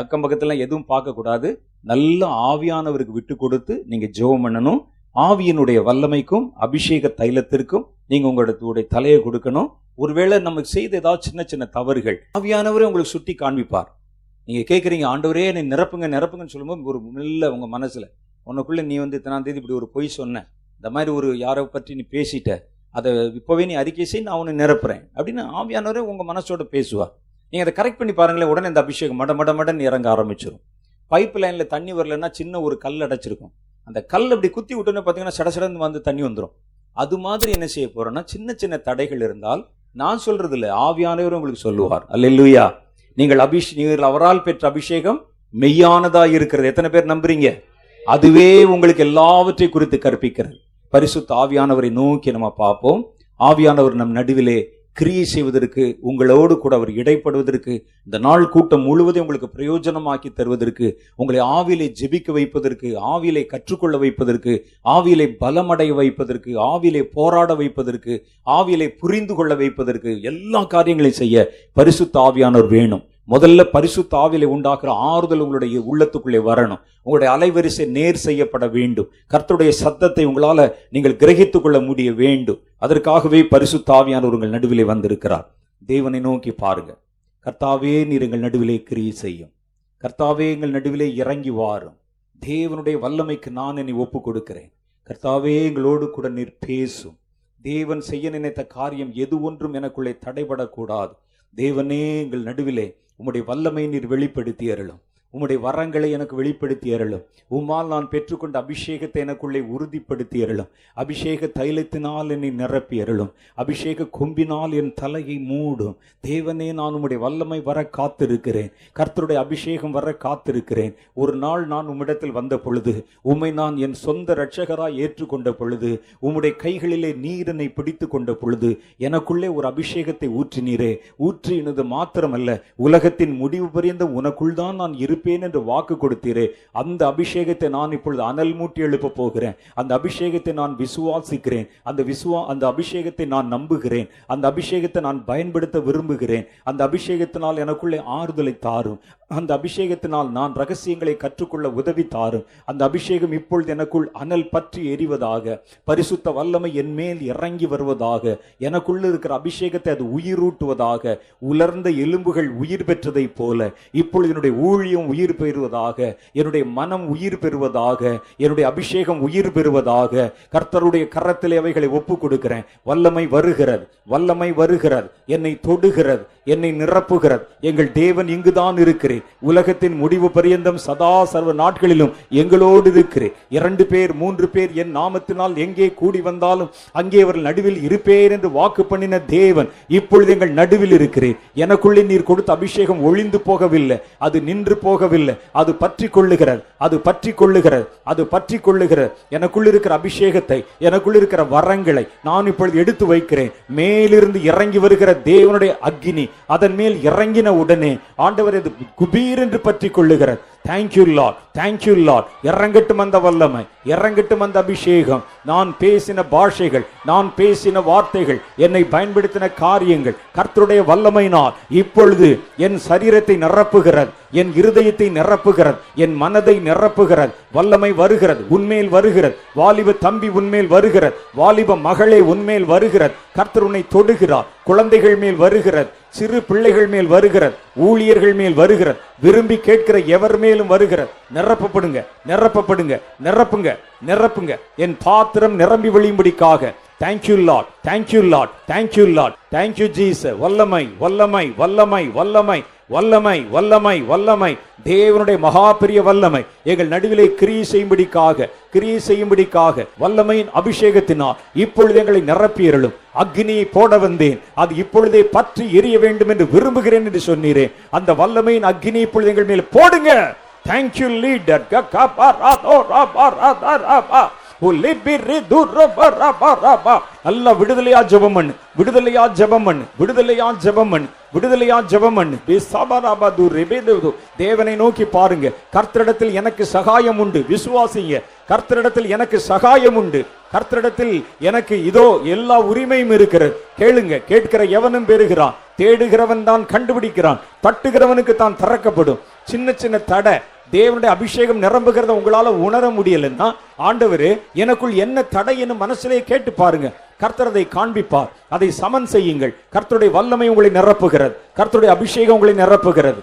அக்கம் பக்கத்துலாம் எதுவும் பார்க்கக்கூடாது. நல்ல ஆவியானவருக்கு விட்டு கொடுத்து நீங்கள் ஜெபம் பண்ணணும். ஆவியினுடைய வல்லமைக்கும் அபிஷேக தைலத்திற்கும் நீங்கள் உங்களுடைய தலையை கொடுக்கணும். ஒருவேளை நமக்கு செய்த ஏதாவது சின்ன சின்ன தவறுகள் ஆவியானவரே உங்களுக்கு சுட்டி காண்பிப்பார். நீங்கள் கேட்குறீங்க, ஆண்டவரே என்னை நிரப்புங்கன்னு சொல்லும்போது ஒரு நல்ல உங்கள் மனசில் உனக்குள்ளே நீ வந்து இத்தனாம் தேதி இப்படி ஒரு பொய் சொன்ன, இந்த மாதிரி ஒரு யாரை பற்றி நீ பேசிட்ட, அதை இப்போவே நீ அறிக்கை செய், நான் அவனை நிரப்புறேன் அப்படின்னு ஆவியானவரே உங்கள் மனசோட பேசுவார். நீங்கள் அதை கரெக்ட் பண்ணி பாருங்களேன், உடனே இந்த அபிஷேகம் மடமடன்னு இறங்க ஆரம்பிச்சிடும். பைப் லைனில் தண்ணி வரலன்னா சின்ன ஒரு கல் அடைச்சிருக்கும். அந்த கல் அப்படி குத்தி விட்டோன்னு பார்த்தீங்கன்னா சடசடன்னு வந்து தண்ணி வந்துடும். அது மாதிரி என்ன செய்ய போகிறோன்னா, சின்ன சின்ன தடைகள் இருந்தால் நான் சொல்கிறது இல்லை, ஆவியானவர் உங்களுக்கு சொல்லுவார். அல்லேலூயா. நீங்கள் நீங்கள் அவரால் பெற்ற அபிஷேகம் மெய்யானதாக இருக்கிறது. எத்தனை பேர் நம்புறீங்க? அதுவே உங்களுக்கு எல்லாவற்றை குறித்து கற்பிக்கிறது. பரிசுத்த ஆவியானவரை நோக்கி நம்ம பார்ப்போம். ஆவியானவர் நம் நடுவிலே கிரியை செய்வதற்கு, உங்களோடு கூட அவர் இடைப்படுவதற்கு, இந்த நாள் கூட்டம் முழுவதும் உங்களுக்கு பிரயோஜனமாக்கி தருவதற்கு, உங்களை ஆவியிலே ஜெபிக்க வைப்பதற்கு, ஆவியிலே கற்றுக்கொள்ள வைப்பதற்கு, ஆவியிலே பலமடைய வைப்பதற்கு, ஆவியிலே போராட வைப்பதற்கு, ஆவியிலே புரிந்து கொள்ள வைப்பதற்கு, எல்லா காரியங்களையும் செய்ய பரிசுத்த ஆவியானவர் வேணும். முதல்ல பரிசுத்த ஆவியிலே உண்டாக்குற ஆறுதல் உங்களுடைய உள்ளத்துக்குள்ளே வரணும். உங்களுடைய அலைவரிசை நேர் செய்யப்பட வேண்டும். கர்த்தருடைய சத்தத்தை உங்களால் நீங்கள் கிரகித்துக் கொள்ள முடிய வேண்டும். அதற்காகவே பரிசுத்த ஆவியானவர் உங்கள் நடுவிலே வந்திருக்கிறார். தேவனை நோக்கி பாருங்க. கர்த்தாவே நீர் எங்கள் நடுவிலே கிரியை செய்யும். கர்த்தாவே எங்கள் நடுவிலே இறங்கி வாரும். தேவனுடைய வல்லமைக்கு நான் என்னை ஒப்பு கொடுக்கிறேன். கர்த்தாவே எங்களோடு கூட நீர் பேசும். தேவன் செய்ய நினைத்த காரியம் எது ஒன்றும் எனக்குள்ளே தடைபடக்கூடாது. தேவனே எங்கள் நடுவிலே உம்முடைய வல்லமை நீர் வெளிப்படுத்தி அருளும். உம்முடைய வரங்களை எனக்கு வெளிப்படுத்தி அருளும். உம்மால் நான் பெற்றுக்கொண்ட அபிஷேகத்தை எனக்குள்ளே உறுதிப்படுத்தி அருளும். அபிஷேக தைலத்தினால் என்னை நிரப்பி அருளும். அபிஷேக கொம்பினால் என் தலையை மூடும். தேவனே நான் உம்முடைய வல்லமை வர காத்திருக்கிறேன். கர்த்தருடைய அபிஷேகம் வர காத்திருக்கிறேன். ஒரு நாள் நான் உம்மிடத்தில் வந்த பொழுது, உம்மை நான் என் சொந்த இரட்சகராய் ஏற்றுக்கொண்ட பொழுது, உம்முடைய கைகளிலே நீரனை பிடித்து கொண்ட பொழுது எனக்குள்ளே ஒரு அபிஷேகத்தை ஊற்றினீரே. ஊற்றினது மாத்திரமல்ல, உலகத்தின் முடிவு பரியந்த உனக்குள் தான் நான் இருப்பேன் என்று வாக்கு கொடுத்தீரே. அந்த அபிஷேகத்தை நான் இப்பொழுது அனல் மூட்டி எழுப்ப போகிறேன். அந்த அபிஷேகத்தை நான் விசுவாசிக்கிறேன். அந்த அபிஷேகத்தை நான் நம்புகிறேன். அந்த அபிஷேகத்தை நான் பயன்படுத்த விரும்புகிறேன். அந்த அபிஷேகத்தினால் எனக்குள்ளே ஆறுதலை தாரும். அந்த அபிஷேகத்தினால் நான் ரகசியங்களை கற்றுக்கொள்ள உதவி தாரும். அந்த அபிஷேகம் இப்பொழுது எனக்குள் அனல் பற்றி எரிவதாக, பரிசுத்த வல்லமை என்மேல் இறங்கி வருவதாக, எனக்குள்ள இருக்கிற அபிஷேகத்தை அது உயிரூட்டுவதாக, உலர்ந்த எலும்புகள் உயிர் பெற்றதை போல இப்பொழுது என்னுடைய ஊழியம் உயிர் பெறுவதாக, என்னுடைய மனம் உயிர் பெறுவதாக, என்னுடைய அபிஷேகம் உயிர் பெறுவதாக. கர்த்தருடைய கரத்திலே அவைகளை ஒப்பு கொடுக்கிறேன். வல்லமை வருகிறது, வல்லமை வருகிறது, என்னை தொடுகிறது, என்னை நிரப்புகிறது. எங்கள் தேவன் இங்குதான் இருக்கிறேன். உலகத்தின் முடிவு பரியந்தம் சதா சர்வ நாட்களிலும் எங்களோடு இருக்கிறேன். 2 பேர் 3 பேர் என் நாமத்தினால் எங்கே கூடி வந்தாலும் அங்கே அவர்கள் நடுவில் இருப்பேன் என்று வாக்கு பண்ணின தேவன் இப்பொழுது எங்கள் நடுவில் இருக்கிறேன். எனக்குள்ளே நீர் கொடுத்த அபிஷேகம் ஒளிந்து போகவில்லை, அது நின்று போகவில்லை, அது பற்றி கொள்ளுகிறது, அது பற்றி கொள்ளுகிறது, அது பற்றி கொள்ளுகிறது. எனக்குள் இருக்கிற அபிஷேகத்தை, எனக்குள் இருக்கிற வரங்களை நான் இப்பொழுது எடுத்து வைக்கிறேன். மேலிருந்து இறங்கி வருகிற தேவனுடைய அக்கினி அதன் மேல் இறங்கின உடனே ஆண்டவர் இது குபீரென்று பற்றி கொள்ளுகிறது. Thank you Lord, thank you Lord. இறங்கட்டும் அந்த வல்லமை, இறங்கட்டும் அந்த அபிஷேகம். நான் பேசின பாஷைகள், நான் பேசின வார்த்தைகள், என்னை பயன்படுத்தின காரியங்கள் கர்த்தருடைய வல்லமையினால் இப்பொழுது என் சரீரத்தை நிரப்புகிறது, என் இருதயத்தை நிரப்புகிறது, என் மனதை நிரப்புகிறது. வல்லமை வருகிறது, உன்மேல் வருகிறது. வாலிப தம்பி உன்மேல் வருகிறது, வாலிப மகளே உன்மேல் வருகிறது. கர்த்தர் உன்னை தொடுகிறார். குழந்தைகள் மேல் வருகிறது, சிறு பிள்ளைகள் மேல் வருகிறது, ஊழியர்கள் மேல் வருகிறது, விரும்பி கேட்கிற எவர் மேலும் வருகிறது. நிரப்பப்படுங்க, நிரப்பப்படுங்க, நிரப்புங்க, நிரப்புங்க. என் பாத்திரம் நிரம்பி வழியும்படிக்காக. Thank you Lord, thank you Lord, thank you Lord, thank you Jesus. வல்லமை, வல்லமை, வல்லமை, வல்லமை, வல்லமை, வல்லமை, வல்லமை. தேவனுடைய மகாபெரிய வல்லமை எங்கள் நடுவிலே கிரியை செய்யும்படிக்காக, கிரியை செய்யும்படிக்காக வல்லமையின் அபிஷேகத்தினால் இப்பொழுது எங்களை நிரப்பியருளும். அக்னியை போட வந்தேன், அது இப்பொழுதே பற்றி எரிய வேண்டும் என்று விரும்புகிறேன் என்று சொன்னீரே. அந்த வல்லமையின் அக்னி இப்பொழுது எங்கள் மேல் போடுங்க, Thank you, leader. அல்ல விடுதலையா ஜபமன், விடுதலையா ஜபமன், விடுதலையா ஜபமன், விடுதலையா ஜபமன். தேவனை நோக்கி பாருங்க. கர்த்தரிடத்தில் எனக்கு சகாயம் உண்டு. விசுவாசிங்க, கர்த்தரிடத்தில் எனக்கு சகாயம் உண்டு, கர்த்தரிடத்தில் எனக்கு இதோ எல்லா உரிமையும் இருக்கிறது. கேளுங்க, கேட்கிற எவனும் பெறுகிறான், தேடுகிறவன் தான் கண்டுபிடிக்கிறான், தட்டுகிறவனுக்கு தான் திறக்கப்படும். சின்ன சின்ன தடை தேவனுடைய அபிஷேகம் நிரம்புகிறத உங்களால உணர முடியலன்னா, ஆண்டவரே எனக்குள் என்ன தடை என்று மனசிலே கேட்டு பாருங்க. கர்த்தரதை காண்பிப்பார். அதை சமன் செய்யுங்கள். கர்த்தருடைய வல்லமை உங்களை நிரப்புகிறது, கர்த்தருடைய அபிஷேகம் உங்களை நிரப்புகிறது.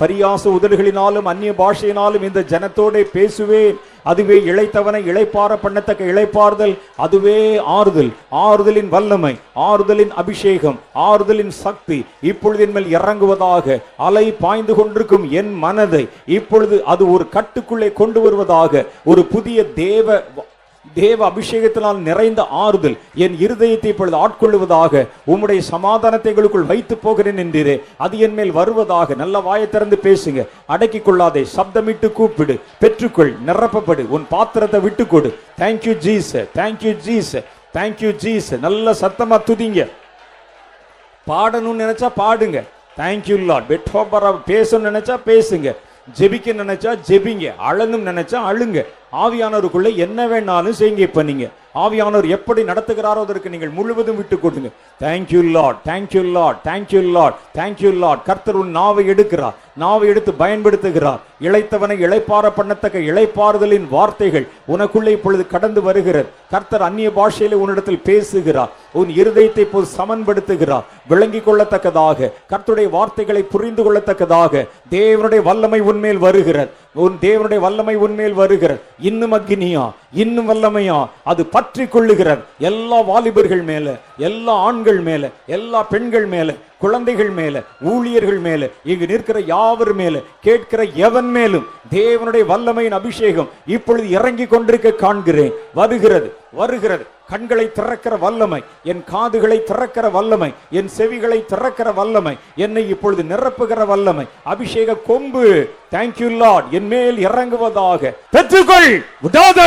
பரியாச உதடுகளினாலும் அந்நிய பாஷையினாலும் இந்த ஜனத்தோட பேசுவேன், அதுவே இளைத்தவனை இளைப்பார பண்ணத்தக்க இளைப்பாறுதல், அதுவே ஆறுதல். ஆறுதலின் வல்லமை, ஆறுதலின் அபிஷேகம், ஆறுதலின் சக்தி இப்பொழுதின் மேல் இறங்குவதாக. அலை பாய்ந்து கொண்டிருக்கும் என் மனதை இப்பொழுது அது ஒரு கட்டுக்குள்ளே கொண்டு வருவதாக. ஒரு புதிய தேவ அபிஷேகத்தினால் நிறைந்த ஆறுதல் என் இருதயத்தை இப்பொழுது ஆட்கொள்ளுவதாக. உம்முடைய சமாதானத்தைகளுக்குள் வைத்து போகிறேன் என்றீரே, அது என் மேல் வருவதாக. நல்ல வாயை திறந்து பேசுங்க, அடக்கிக் கொள்ளாதே, சப்தமிட்டு கூப்பிடு, பெற்றுக்கொள், நிரப்பப்படு, உன் பாத்திரத்தை விட்டுக்கொடு. Thank you Jesus, thank you Jesus, thank you Jesus. நல்ல சத்தமா துதிங்க. பாடணும்னு நினைச்சா பாடுங்க. Thank you Lord. பெட்டோபரா பேசணும்னு நினைச்சா பேசுங்க, ஜெபிக்க நினைச்சா ஜெபிங்க, அழணும் நினைச்சா அழுங்க. ஆவியானவருக்குள்ள என்ன வேணாலும் செய்யுங்க. இப்ப நீங்க ஆவியானவர் எப்படி நடத்துகிறாரோ அதற்கு நீங்கள் முழுவதும் விட்டு கொடுங்க. Thank you Lord, thank you Lord, thank you Lord, thank you Lord. கர்த்தர் உன் நாவை எடுக்கிறார், நாவை எடுத்து பயன்படுத்துகிறார். இளைத்தவனை இளைப்பார பண்ணத்தக்க இளைப்பாறுதலின் வார்த்தைகள் உனக்குள்ளே இப்பொழுது கடந்து வருகிறது. கர்த்தர் அந்நிய பாஷையில உன்னிடத்தில் பேசுகிறார், உன் இருதயத்தை இப்போது சமன்படுத்துகிறார். விளங்கி கொள்ளத்தக்கதாக, கர்த்தருடைய வார்த்தைகளை புரிந்து கொள்ளத்தக்கதாக தேவனுடைய வல்லமை உன்மேல் வருகிறது. உன் தேவனுடைய வல்லமை உன்மேல் வருகிறது. இன்னும் அக்னியா, இன்னும் வல்லமையா அது பற்றி கொள்ளுகிறது. எல்லா வாலிபர்கள் மேல, எல்லா ஆண்கள் மேல, எல்லா பெண்கள் மேல, குழந்தைகள் மேல, ஊழியர்கள் மேல, இங்கு நிற்கிற யாவர் மேல, கேட்கிற எவன் மேலும் தேவனுடைய வல்லமையின் அபிஷேகம் இப்பொழுது இறங்கி கொண்டிருக்க காண்கிறேன். வருகிறது, வருகிறது. கண்களை திறக்கிற வல்லமை, என் காதுகளை திறக்கிற வல்லமை, என் செவிகளை திறக்கிற வல்லமை, என்னை இப்பொழுது நிரப்புகிற வல்லமை, அபிஷேக கொம்பு. Thank you Lord. என் மேல் இறங்குவதாக. பெற்றுக்கொள், விடாத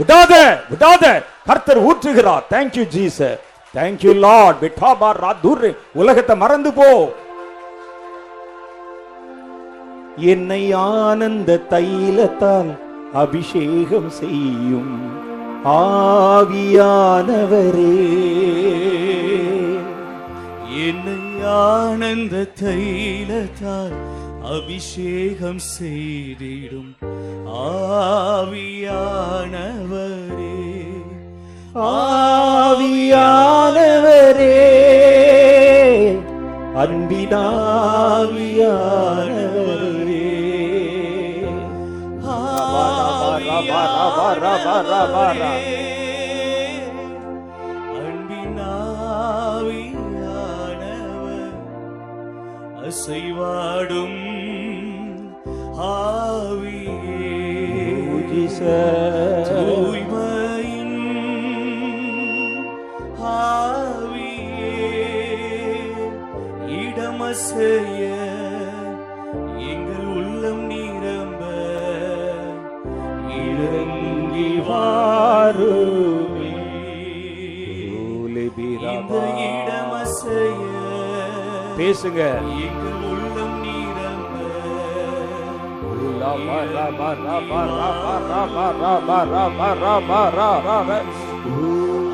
விடாத விடாத. கர்த்தர் ஊற்றுகிறார். Thank you Jesus, thank you Lord. விட்டாபார் ராதூர். உலகத்தை மறந்து போ. என்னை ஆனந்த தைலத்தால் அபிஷேகம் செய்யும் ஆவியானவரே, என்னை ஆனந்த தைலத்தால் அபிஷேகம் செய்திடும் ஆவியானவரே, ஆவியானவரே, அன்பினாவியானவரே. அன்பினாவியானவர், அசைவாடும் ஆவியேமையின் ஆவியே, இடமசைய எங்கள் உள்ளம் நிரம்ப இறங்கி வாருமே. இந்த இடமசைய பேசுங்க, எங்கள் உள்ளம் நிரம்ப.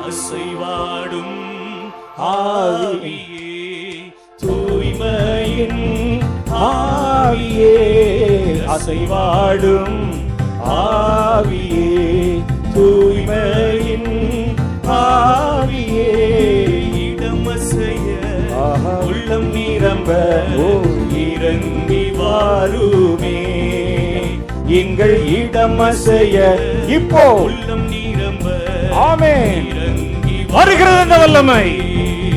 அசைவாடும் ஆவியே, தூய்மையின் ஆவியே, அசைவாடும் ஆவியே, தூய்மையின் ஆவியே, இடமசைய உள்ளம் நிரம்ப இறங்கி வாருமே. எங்கள் இடமசைய இப்போ உள்ளம் நிரம்ப. ஆமென். இறங்கி வருகிறது அந்த வல்லமை.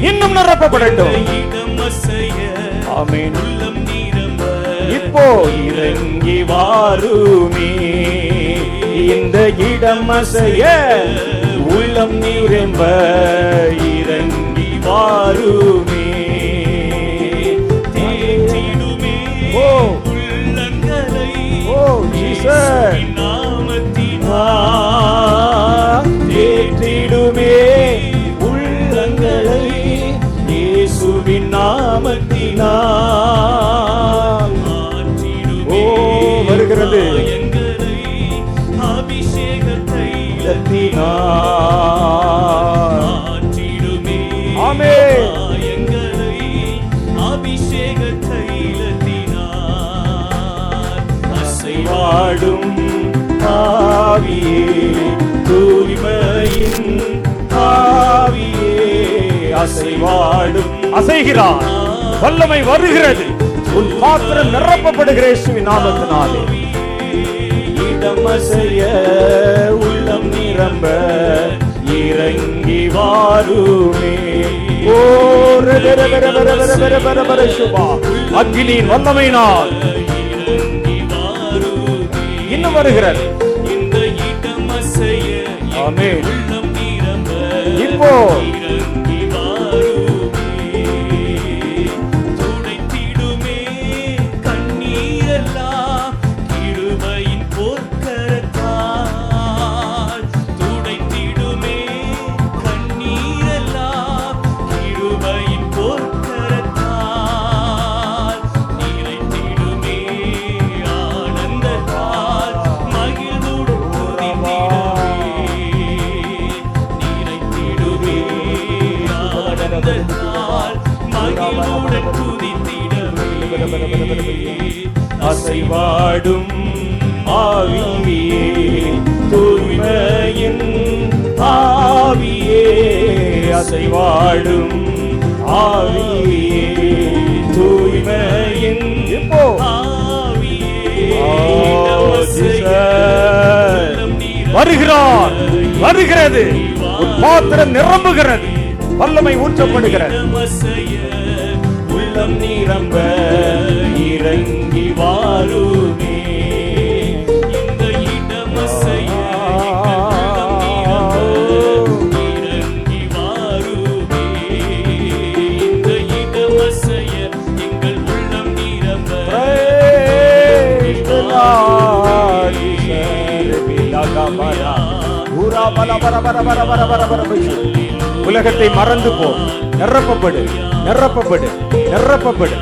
இன்னும் நிரப்பப்படட்டும். இடமசைய ஆமென். உள்ளம் நிரம்ப இப்போ இறங்கி வாருமே. இந்த இடமசைய உள்ளம் நிரம்ப இறங்கி வாருமே. தேற்றிடுமே உள்ளங்களை மகிமையினால் மாற்றிடுவே வருகிறது எங்களை அபிஷேகத்தை மாற்றிடுமே. ஆமென். எங்களை அபிஷேகத்தை லத்தினார் அசைவாடும் ஆவியே தூய்மையின் ஆவியே அசைவாடும் அசைகிறார். வல்லமை வருகிறது. உன் பாத்திரம் நிரப்பப்படுகிற இயேசுவின் நாமத்தினாலே இடமசைய உள்ளம் நிரம்ப இறங்கி வாருமே. ஓ சுபா அக்கினியின் வல்லமையினால் இறங்கி வாருமே. இன்னும் வருகிறது இந்த இடமசைய. ஆமென். உள்ளம் நிரம்ப இப்போ அசைவாடும் ஆவியே தூய்மையின் ஆவியே அசைவாடும் ஆவியே தூய்மையின் வருகிறார். வருகிறது. பாத்திரம் நிரம்புகிறது. வல்லமை ஊற்றப்படுகிறது. உள்ளம் நிரம்ப இறங்கி வாருமே. இந்த இடமசைய இறங்கி வாருமே. இந்த இடமசைய எங்கள் உள்ளம் நிரம்ப உலகத்தை மறந்து போ. நிரப்பப்படு நிரப்பப்படு நிரப்பப்படு.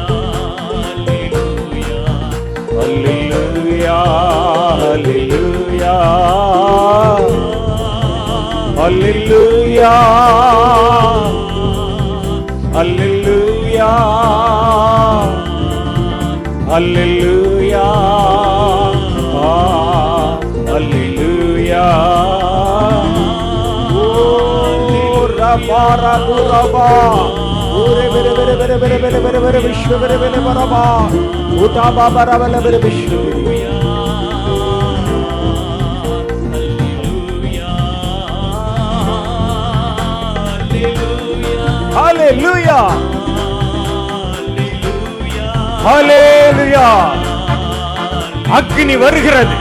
அல்லேலூயா அல்லேலூயா அல்லேலூயா அல்லேலூயா அல்லேலூயா அல்லேலூயா. அக்கினி வருகிறது.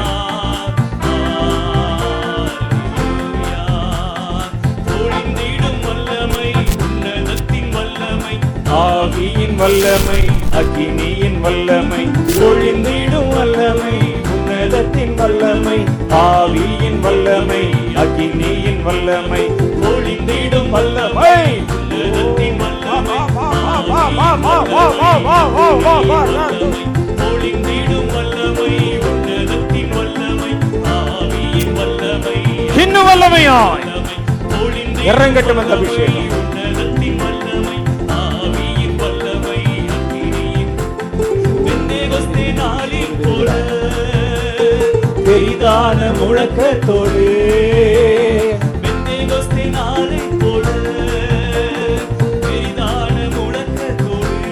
ஆவியின் வல்லமை அக்கினியின் வல்லமை பொழிந்திடும் வல்லமை உன்னதத்தின் வல்லமை. ஆவியின் வல்லமை அக்கினியின் வல்லமை பொழிந்திடும் வல்லமை உன்னதத்தின் வல்லமை பொழிந்திடும் வல்லமை உன்னதத்தின் வல்லமை ஆவியின் வல்லமை இன்னும் வல்லமையாய் இறங்கட்டும் அந்த அபிஷேகம். பெரிதான முழக்கத்தோடு பெரிதான முழக்கத்தோடு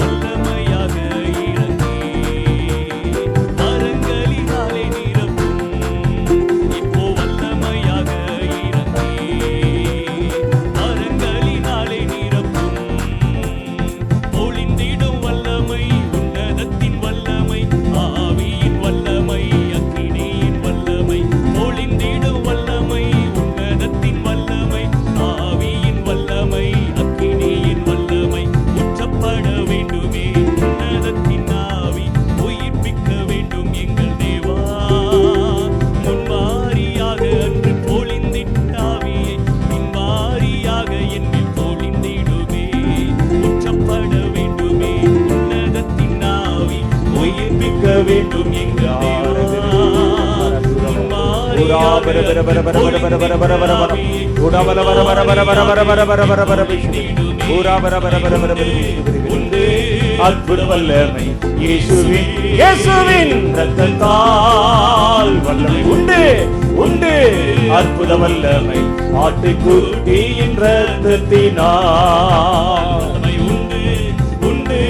வல்லமையாக இறங்கி மரங்களினாலே நிரப்பும். இப்போ வல்லமையாக இறங்கி மரங்களினாலே நிரப்பும். ஒளிந்திடும் வல்லமை உன்னதத்தின் வல்லமை ஆவியின் வல்லமை அக்கினியின் வல்லமை உண்டு அற்புத வல்லமை ஆட்டுக்குட்டியின் இரத்தத்தினால் உண்டு உண்டு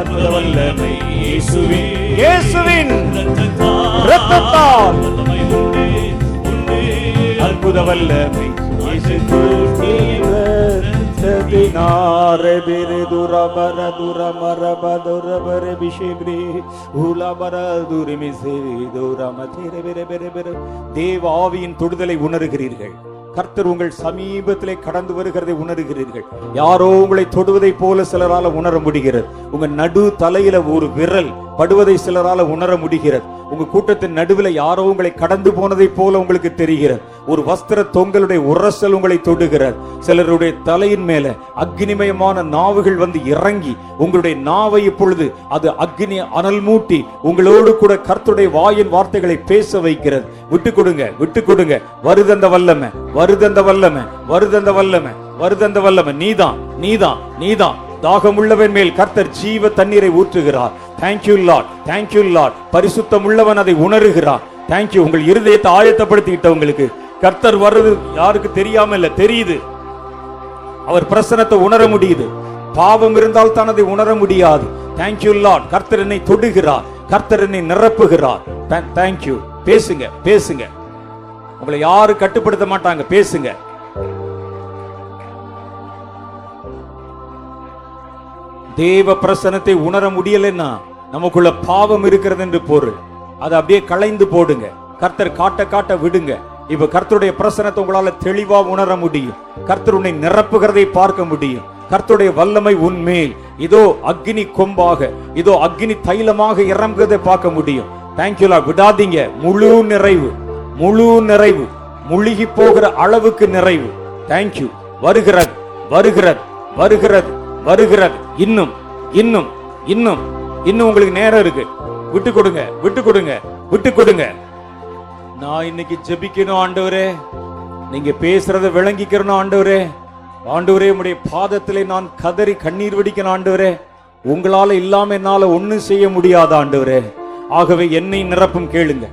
அற்புத வல்லமை இயேசுவின் இரத்தத்தால் உண்டு அற்புத வல்லமை தேவாவியின் தொடுதலை உணர்கிறீர்கள். கர்த்தர் உங்கள் சமீபத்திலே கடந்து வருகிறதை உணர்கிறீர்கள். யாரோ உங்களை தொடுவதை போல சிலரால உணர முடிகிறது. உங்க நடு தலையில ஒரு விரல் படுவதை சிலரால உணர முடிகிறது. உங்க கூட்டத்தின் நடுவில் யாரோ உங்களை கடந்து போனதை போல உங்களுக்கு தெரிகிறது. ஒரு வஸ்திர தொங்கலுடைய உரசல் உங்களை தொடுகிறது. சிலருடைய தலையின் மேல அக்னிமயமான நாவுகள் வந்து இறங்கி உங்களுடைய நாவை இப்பொழுது அது அக்னி அனல் மூட்டி உங்களோடு கூட கர்த்தருடைய வாயின் வார்த்தைகளை பேச வைக்கிறது. விட்டு கொடுங்க, விட்டு கொடுங்க. வருதந்த வல்லமை, வருதந்த வல்லமை, வருதந்த வல்லமை, வருதந்த வல்லமை. நீதான், நீதான், நீதான். தாகமுள்ளவன் மேல் கர்த்தர் ஜீவ தண்ணீரை ஊற்றுகிறார். Thank you Lord, thank you Lord. பரிசுத்தம் உள்ளவன் அதை உணர்கிறார். தேங்க்யூ. உங்கள் இருதயத்தை ஆயத்தப்படுத்திக்கிட்டவங்களுக்கு கர்த்தர் வர்றது யாருக்கு தெரியாம இல்ல, தெரியுது. அவர் பிரசன்னத்தை உணர முடியுது. பாவம் இருந்தால் தான் அதை உணர முடியாது. Thank you Lord. கர்த்தர் என்னை தொடுகிறார், கர்த்தர் என்னை நிரப்புகிறார். தேங்க்யூ. பேசுங்க, பேசுங்க. உங்களை யாரு கட்டுப்படுத்த மாட்டாங்க. பேசுங்க. தேவ பிரசனத்தை உணர முடியலன்னா நமக்குள்ள பாவம் இருக்கிறது என்று பொருள். அதை அப்படியே களைந்து போடுங்க. கர்த்தர் காட்ட காட்ட விடுங்க. இப்ப கர்த்தருடைய பிரசனத்தை உங்களால தெளிவா உணர முடியும். கர்த்தர் உன்னை நிரப்புகிறதை பார்க்க முடியும். கர்த்தருடைய வல்லமை உன்மேல் இதோ அக்னி கொம்பாக, இதோ அக்னி தைலமாக இறங்குறதை பார்க்க முடியும். Thank you Lord. விடாதீங்க. முழு நிறைவு, முழு நிறைவு, முழுகி போகிற அளவுக்கு நிறைவு. தேங்க்யூ. வருகிறது, வருகிறது, வருகிறது, வருகிறது. இன்னும் இன்னும் இன்னும் இன்னும் உங்களுக்கு நேரம் இருக்கு. விட்டு கொடுங்க, விட்டு கொடுங்க, விட்டு கொடுங்க. நான் இன்னைக்கு ஜெபிக்கணும் ஆண்டவரே. நீங்க பேசுறத விளங்கிக்கிறேன் ஆண்டவரே. ஆண்டவரே, உடைய பாதத்திலே நான் கதறி கண்ணீர் வடிக்கணும் ஆண்டவரே. உங்களால இல்லாம என்னால ஒண்ணும் செய்ய முடியாத ஆண்டவரே. ஆகவே என்னை நிரப்பும். கேளுங்க.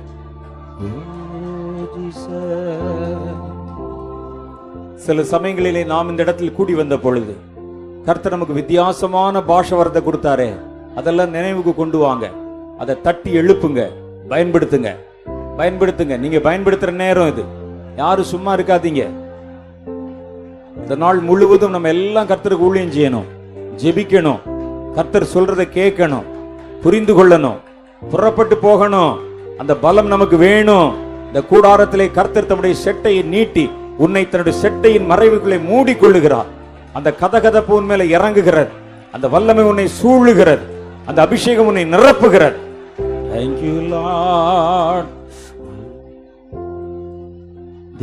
சில சமயங்களிலே நாம் இந்த இடத்தில் கூடி வந்த பொழுது கர்த்தர் நமக்கு வித்தியாசமான பாஷை வரத்தை கொடுத்தாரே, அதெல்லாம் நினைவுக்கு கொண்டு வாங்க. அதை தட்டி எழுப்புங்க. பயன்படுத்துங்க, பயன்படுத்துங்க. நீங்க பயன்படுத்துற நேரம் இது. யாரும் சும்மா இருக்காதீங்க. இந்த நாள் முழுவதும் நம்ம எல்லாம் கர்த்தருக்கு ஊழியம் செய்யணும், ஜெபிக்கணும், கர்த்தர் சொல்றதை கேட்கணும், புரிந்து கொள்ளணும், புறப்பட்டு போகணும். அந்த பலம் நமக்கு வேணும். இந்த கூடாரத்திலே கர்த்தர் தன்னுடைய செட்டையை நீட்டி உன்னை தன்னுடைய செட்டையின் மறைவுகளை மூடிக்கொள்ளுகிறார். அந்த கதகதப்பு உன் மேல இறங்குகிறது. அந்த வல்லமை உன்னை சூழுகிறது. அந்த அபிஷேகம் உன்னை நிரப்புகிறது. Thank you Lord.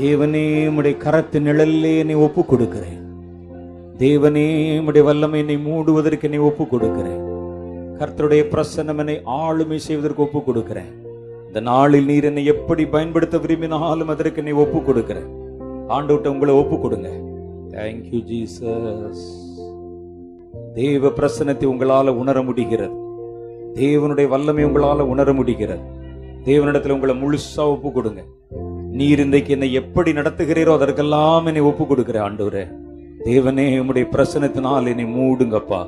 தேவனே, உம்முடைய கரத்து நிழலிலே என்னை ஒப்புக் கொடுக்கிறேன். தேவனே, உம்முடைய வல்லமை என்னை மூடுவதற்கு என்னை ஒப்புக் கொடுக்கிறேன். கர்த்தருடைய பிரசன்னம் என்னை ஆளுமை செய்வதற்கு ஒப்புக் கொடுக்கிறேன். இந்த நாளில் நீர் என்னை எப்படி பயன்படுத்த விரும்பினாலும் அதற்கு என்னை ஒப்புக் கொடுக்கிறேன். ஆண்டவர்ட்ட உங்களை ஒப்புக் கொடுங்க. Thank you Jesus. தேவ பிரசன்னத்தை உங்களால உணர முடிகிறது. தேவனுடைய வல்லமை உங்களால உணர முடிகிறது. தேவனிடத்துல உங்களை முழுசா ஒப்பு கொடுங்க. நீர் இன்றைக்கு என்னை எப்படி நடத்துகிறீரோ அதற்கெல்லாம் என்னை ஒப்பு கொடுக்கிற ஆண்டவரே. தேவனே, உம்முடைய பிரசன்னத்தினால் என்னை மூடுங்கப்பா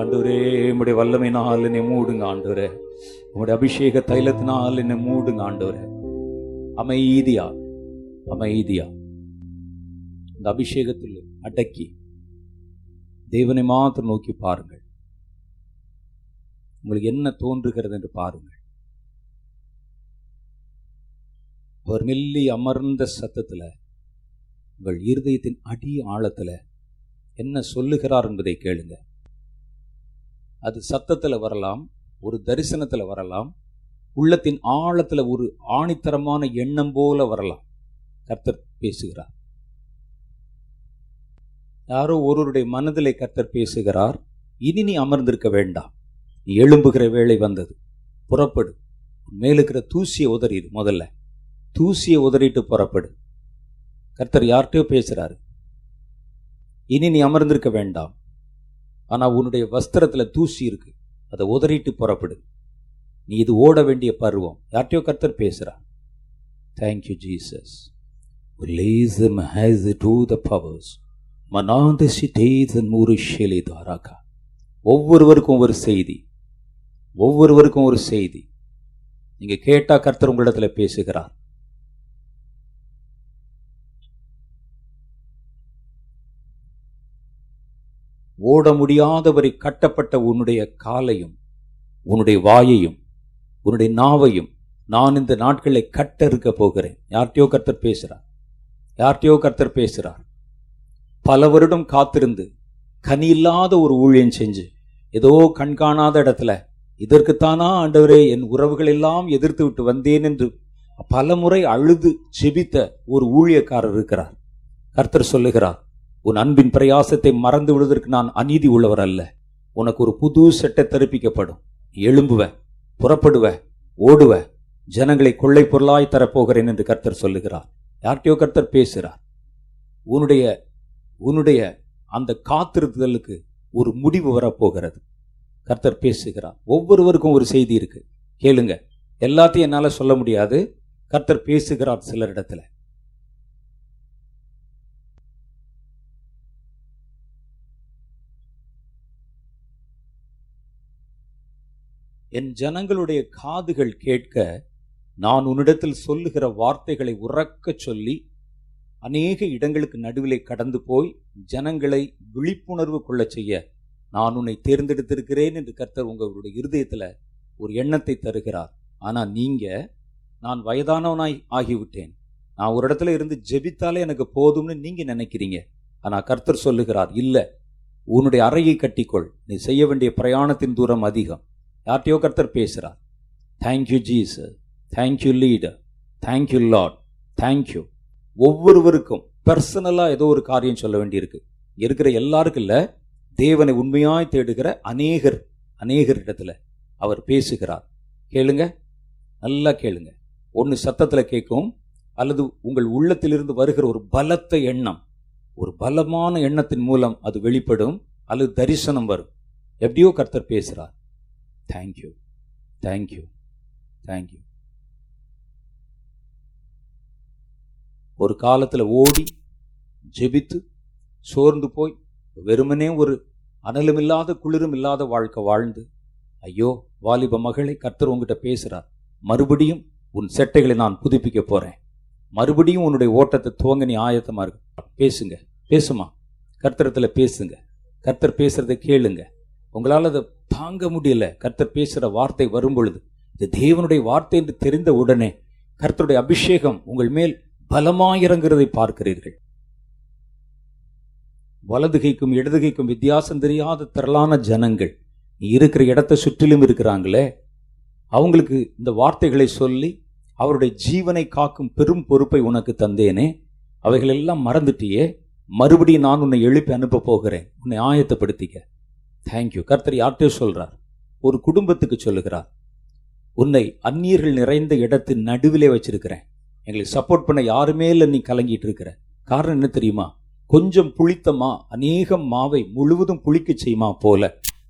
ஆண்டவரே. உம்முடைய வல்லமையினால் என்னை மூடுங்க ஆண்டவரே. உம்முடைய அபிஷேக தைலத்தினால் என்னை மூடுங்க ஆண்டவரே. அமைதியா, அமைதியா இந்த அபிஷேகத்தில் அடக்கி தேவனை மாத்திரம் நோக்கி பாருங்கள். உங்களுக்கு என்ன தோன்றுகிறது என்று பாருங்கள். அவர் மெல்லி அமர்ந்த சத்தத்தில் உங்கள் இருதயத்தின் அடி ஆழத்தில் என்ன சொல்லுகிறார் என்பதை கேளுங்க. அது சத்தத்தில் வரலாம், ஒரு தரிசனத்தில் வரலாம், உள்ளத்தின் ஆழத்தில் ஒரு ஆணித்தரமான எண்ணம் போல வரலாம். கர்த்தர் பேசுகிறார். யாரோ ஒருவருடைய மனதிலே கர்த்தர் பேசுகிறார். இனி நீ அமர்ந்திருக்க வேண்டாம், நீ எழும்புகிற வேளை வந்தது, புறப்படு, மேலுக்கிற தூசியை உதறிடு, முதல்ல தூசியை உதறிட்டு புறப்படு. கர்த்தர் யார்கிட்டயோ பேசுகிறாரு. இனி நீ அமர்ந்திருக்க வேண்டாம், ஆனால் உன்னுடைய வஸ்திரத்தில் தூசி இருக்குது, அதை உதறிட்டு புறப்படு, நீ இது ஓட வேண்டிய பருவம். யார்கிட்டயோ கர்த்தர் பேசுகிறார். Thank you Jesus. Release them as to the powers. ஒவ்வொருவருக்கும் ஒரு செய்தி, ஒவ்வொருவருக்கும் ஒரு செய்தி. நீங்கள் கேட்டால் கர்த்தர் உங்களிடத்தில் பேசுகிறார். ஓட முடியாதவரை கட்டப்பட்ட உன்னுடைய காலையும் உன்னுடைய வாயையும் உன்னுடைய நாவையும் நான் இந்த நாட்களை கட்ட இருக்க போகிறேன். யார்கிட்டயோ கர்த்தர் பேசுகிறார், யார்கிட்டயோ கர்த்தர் பேசுகிறார். பல வருடம் காத்திருந்து கனி இல்லாத ஒரு ஊழியம் செஞ்சு ஏதோ கண்காணாத இடத்துல இதற்குத்தானா ஆண்டவரே என் உறவுகள் எல்லாம் எதிர்த்து விட்டு வந்தேன் என்று பல முறை அழுது செபித்த ஒரு ஊழியக்காரர் இருக்கிறார். கர்த்தர் சொல்லுகிறார், உன் அன்பின் பிரயாசத்தை மறந்து விடுவதற்கு நான் அநீதி உள்ளவர் அல்ல. உனக்கு ஒரு புது சட்டை தரிப்பிக்கப்படும். எழும்புவ, புறப்படுவ, ஓடுவ, ஜனங்களை கொள்ளை பொருளாய் தரப்போகிறேன் என்று கர்த்தர் சொல்லுகிறார். யார்கிட்டயோ கர்த்தர் பேசுகிறார். உன்னுடைய அந்த காத்திருத்தலுக்கு ஒரு முடிவு வரப்போகிறது. கர்த்தர் பேசுகிறார். ஒவ்வொருவருக்கும் ஒரு செய்தி இருக்குது. கேளுங்க, எல்லாத்தையும் என்னால் சொல்ல முடியாது. கர்த்தர் பேசுகிறார். சிலர் இடத்துல என் ஜனங்களுடைய காதுகள் கேட்க நான் உன்னிடத்தில் சொல்லுகிற வார்த்தைகளை உறக்க சொல்லி அநேக இடங்களுக்கு நடுவிலே கடந்து போய் ஜனங்களை விழிப்புணர்வு கொள்ள செய்ய நான் உன்னை தேர்ந்தெடுத்திருக்கிறேன் என்று கர்த்தர் உங்களுடைய இருதயத்தில் ஒரு எண்ணத்தை தருகிறார். ஆனால் நீங்கள், நான் வயதானவனாய் ஆகிவிட்டேன், நான் ஒரு இடத்துல இருந்து ஜெபித்தாலே எனக்கு போதும்னு நீங்கள் நினைக்கிறீங்க. ஆனால் கர்த்தர் சொல்லுகிறார், இல்லை, உன்னுடைய அறையை கட்டிக்கொள், நீ செய்ய வேண்டிய பிரயாணத்தின் தூரம் அதிகம். யார்கிட்டயோ கர்த்தர் பேசுகிறார். Thank you Jesus, thank you leader, thank you Lord, thank you. ஒவ்வொருவருக்கும் பர்சனலாக ஏதோ ஒரு காரியம் சொல்ல வேண்டியிருக்கு. இருக்கிற எல்லாருக்கும் இல்லை, தேவனை உண்மையாய் தேடுகிற அநேகர் இடத்துல அவர் பேசுகிறார். கேளுங்க, நல்லா கேளுங்க. ஒன்று சத்தத்தில் கேட்கும், அல்லது உங்கள் உள்ளத்திலிருந்து வருகிற ஒரு பலத்த எண்ணம், ஒரு பலமான எண்ணத்தின் மூலம் அது வெளிப்படும், அல்லது தரிசனம் வரும். எப்படியோ கர்த்தர் பேசுகிறார். Thank you, thank you, thank you. ஒரு காலத்தில் ஓடி ஜெபித்து சோர்ந்து போய் வெறுமனே ஒரு அனலும் இல்லாத குளிரும் இல்லாத வாழ்க்கை வாழ்ந்து, ஐயோ வாலிப மகளை, கர்த்தர் உங்ககிட்ட பேசுகிறார். மறுபடியும் உன் செட்டைகளை நான் புதுப்பிக்க போகிறேன், மறுபடியும் உன்னுடைய ஓட்டத்தை துவங்க நீ ஆயத்தமாக இருக்கு. பேசுங்க, பேசுமா, கர்த்தரத்தில் பேசுங்க. கர்த்தர் பேசுகிறத கேளுங்க. உங்களால் அதை தாங்க முடியல, கர்த்தர் பேசுகிற வார்த்தை வரும்பொழுது இது தேவனுடைய வார்த்தை என்று தெரிந்த உடனே கர்த்தருடைய அபிஷேகம் உங்கள் மேல் பலமாயிறங்குறதை பார்க்கிறீர்கள். வலதுகைக்கும் இடதுகைக்கும் வித்தியாசம் தெரியாத திரளான ஜனங்கள் இருக்கிற இடத்தை சுற்றிலும் இருக்கிறாங்களே, அவங்களுக்கு இந்த வார்த்தைகளை சொல்லி அவருடைய ஜீவனை காக்கும் பெரும் பொறுப்பை உனக்கு தந்தேனே, அவைகளெல்லாம் மறந்துட்டியே, மறுபடியும் நான் உன்னை எழுப்பி அனுப்ப போகிறேன், உன்னை ஆயத்தப்படுத்திக்க. தேங்க்யூ. கர்த்தர் யார்கிட்டயோ சொல்கிறார், ஒரு குடும்பத்துக்கு சொல்லுகிறார். உன்னை அந்நியர்கள் நிறைந்த இடத்தின் நடுவிலே வச்சிருக்கிறேன், எங்களுக்கு சப்போர்ட் பண்ண யாருமே இல்லை, நீ கலங்கிட்டு இருக்கிற காரணம் என்ன தெரியுமா? கொஞ்சம் புளித்தமா அநேகம் மாவை முழுவதும் புளிக்க செய்யுமா போல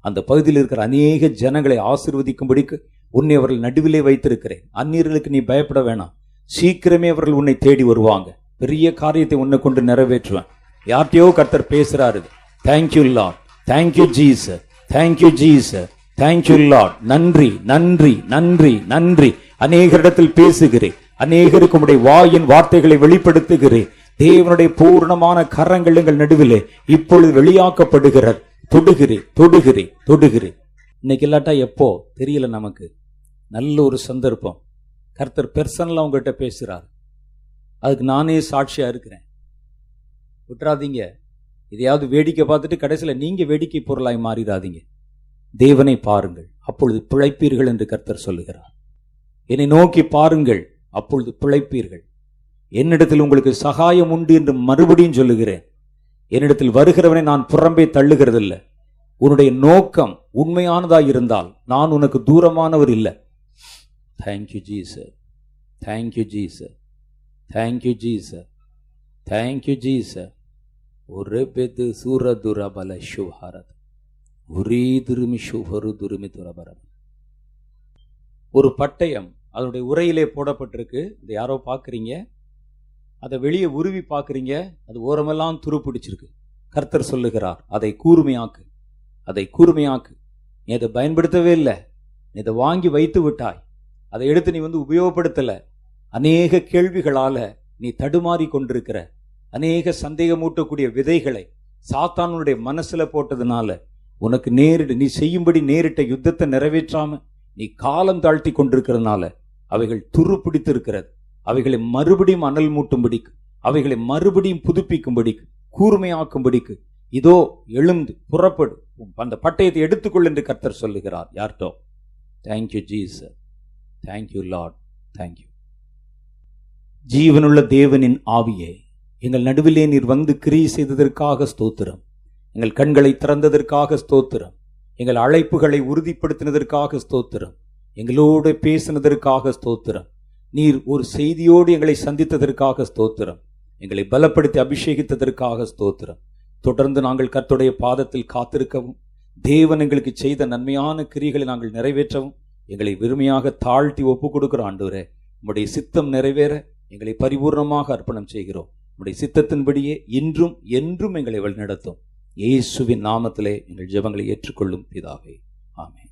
அந்த பகுதியில் இருக்கிற அநேக ஜனங்களை ஆசீர்வதிக்கும்படிக்கு உன்னை அவர்கள் நடுவிலே வைத்திருக்கிறேன். அந்நியர்களுக்கு நீ பயப்பட வேணாம், சீக்கிரமே அவர்கள் உன்னை தேடி வருவாங்க, பெரிய காரியத்தை உன்னை கொண்டு நிறைவேற்றுவேன். யார்கிட்டயோ கர்த்தர் பேசுறாரு. Thank you Lord, thank you Jesus, thank you Jesus, thank you Lord. நன்றி, நன்றி, நன்றி, நன்றி. அநேகரிடத்தில் பேசுகிறேன், அநேகருக்கு உடைய வாயின் வார்த்தைகளை வெளிப்படுத்துகிறேன். தேவனுடைய பூர்ணமான கரங்கள் எங்கள் நடுவிலே இப்பொழுது வெளியாக்கப்படுகிறார். தொடுகிறேன், தொடுகிறேன், தொடுகிறேன். இன்னைக்கு இல்லாட்டா எப்போ தெரியல, நமக்கு நல்ல ஒரு சந்தர்ப்பம். கர்த்தர் பெர்சனலாக உங்ககிட்ட பேசுகிறார். அதுக்கு நானே சாட்சியாக இருக்கிறேன். விட்டுறாதீங்க. இதையாவது வேடிக்கை பார்த்துட்டு கடைசியில் நீங்கள் வேடிக்கை பொருளாய் மாறிடாதீங்க. தேவனை பாருங்கள், அப்பொழுது பிழைப்பீர்கள் என்று கர்த்தர் சொல்லுகிறார். என்னை நோக்கி பாருங்கள், அப்பொழுது பிழைப்பீர்கள். என்னிடத்தில் உங்களுக்கு சகாயம் உண்டு என்று மறுபடியும் சொல்லுகிறேன். என்னிடத்தில் வருகிறவனை நான் புறம்பே தள்ளுகிறதில்ல. உன்னுடைய நோக்கம் உண்மையானதாக இருந்தால் நான் உனக்கு தூரமானவர் இல்லை. Thank you Jesus, thank you Jesus. Thank you Jesus, thank you Jesus. ஒரே பேத்து சூர துரபல சுபாரத் ஒரே திருமி சுபரு துருமி துரபரம். ஒரு பட்டயம் அதனுடைய உரையிலே போடப்பட்டிருக்கு. அதை யாரோ பார்க்குறீங்க, அதை வெளியே உருவி பார்க்குறீங்க, அது ஓரமெல்லாம் துருப்பிடிச்சிருக்கு. கர்த்தர் சொல்லுகிறார், அதை கூர்மையாக்கு, அதை கூர்மையாக்கு. நீ அதை பயன்படுத்தவே இல்லை, நீ அதை வாங்கி வைத்து விட்டாய், அதை எடுத்து நீ வந்து உபயோகப்படுத்தலை. அநேக கேள்விகளால் நீ தடுமாறி கொண்டிருக்கிற அநேக சந்தேகமூட்டக்கூடிய விதைகளை சாத்தானுடைய மனசில் போட்டதுனால உனக்கு நீ செய்யும்படி நேரிட்ட யுத்தத்தை நிறைவேற்றாமல் நீ காலம் தாழ்த்தி கொண்டிருக்கிறதுனால அவைகள் துருப்பிடித்து இருக்கிறது. அவைகளை மறுபடியும் அனல் மூட்டும்படிக்கு, அவைகளை மறுபடியும் புதுப்பிக்கும்படிக்கு, கூர்மையாக்கும்படிக்கு இதோ எழுந்து புறப்படு, அந்த பட்டயத்தை எடுத்துக்கொள் என்று கர்த்தர் சொல்லுகிறார். யார்ட்டோ? Thank you Jesus, thank you Lord, thank you. ஜீவனுள்ள தேவனின் ஆவியே, எங்கள் நடுவிலே நீர் வந்து கிரியை செய்ததற்காக ஸ்தோத்திரம். எங்கள் கண்களை திறந்ததற்காக ஸ்தோத்திரம். எங்கள் அழைப்புகளை உறுதிப்படுத்தினதற்காக ஸ்தோத்திரம். எங்களோடு பேசினதற்காக ஸ்தோத்திரம். நீர் ஒரு செய்தியோடு எங்களை சந்தித்ததற்காக ஸ்தோத்திரம். எங்களை பலப்படுத்தி அபிஷேகித்ததற்காக ஸ்தோத்திரம். தொடர்ந்து நாங்கள் கர்த்தருடைய பாதத்தில் காத்திருக்கவும், தேவன் எங்களுக்கு செய்த நன்மையான கிரியைகளை நாங்கள் நிறைவேற்றவும் எங்களை விரும்பியாக தாழ்த்தி ஒப்புக் கொடுக்கிற ஆண்டவரே, உம்முடைய சித்தம் நிறைவேற எங்களை பரிபூர்ணமாக அர்ப்பணம் செய்கிறோம். உம்முடைய சித்தத்தின்படியே இன்றும் என்றும் எங்களை வழிநடத்தும். இயேசுவின் நாமத்திலே எங்கள் ஜெபங்களை ஏற்றுக்கொள்ளும் பிதாவே, ஆமென்.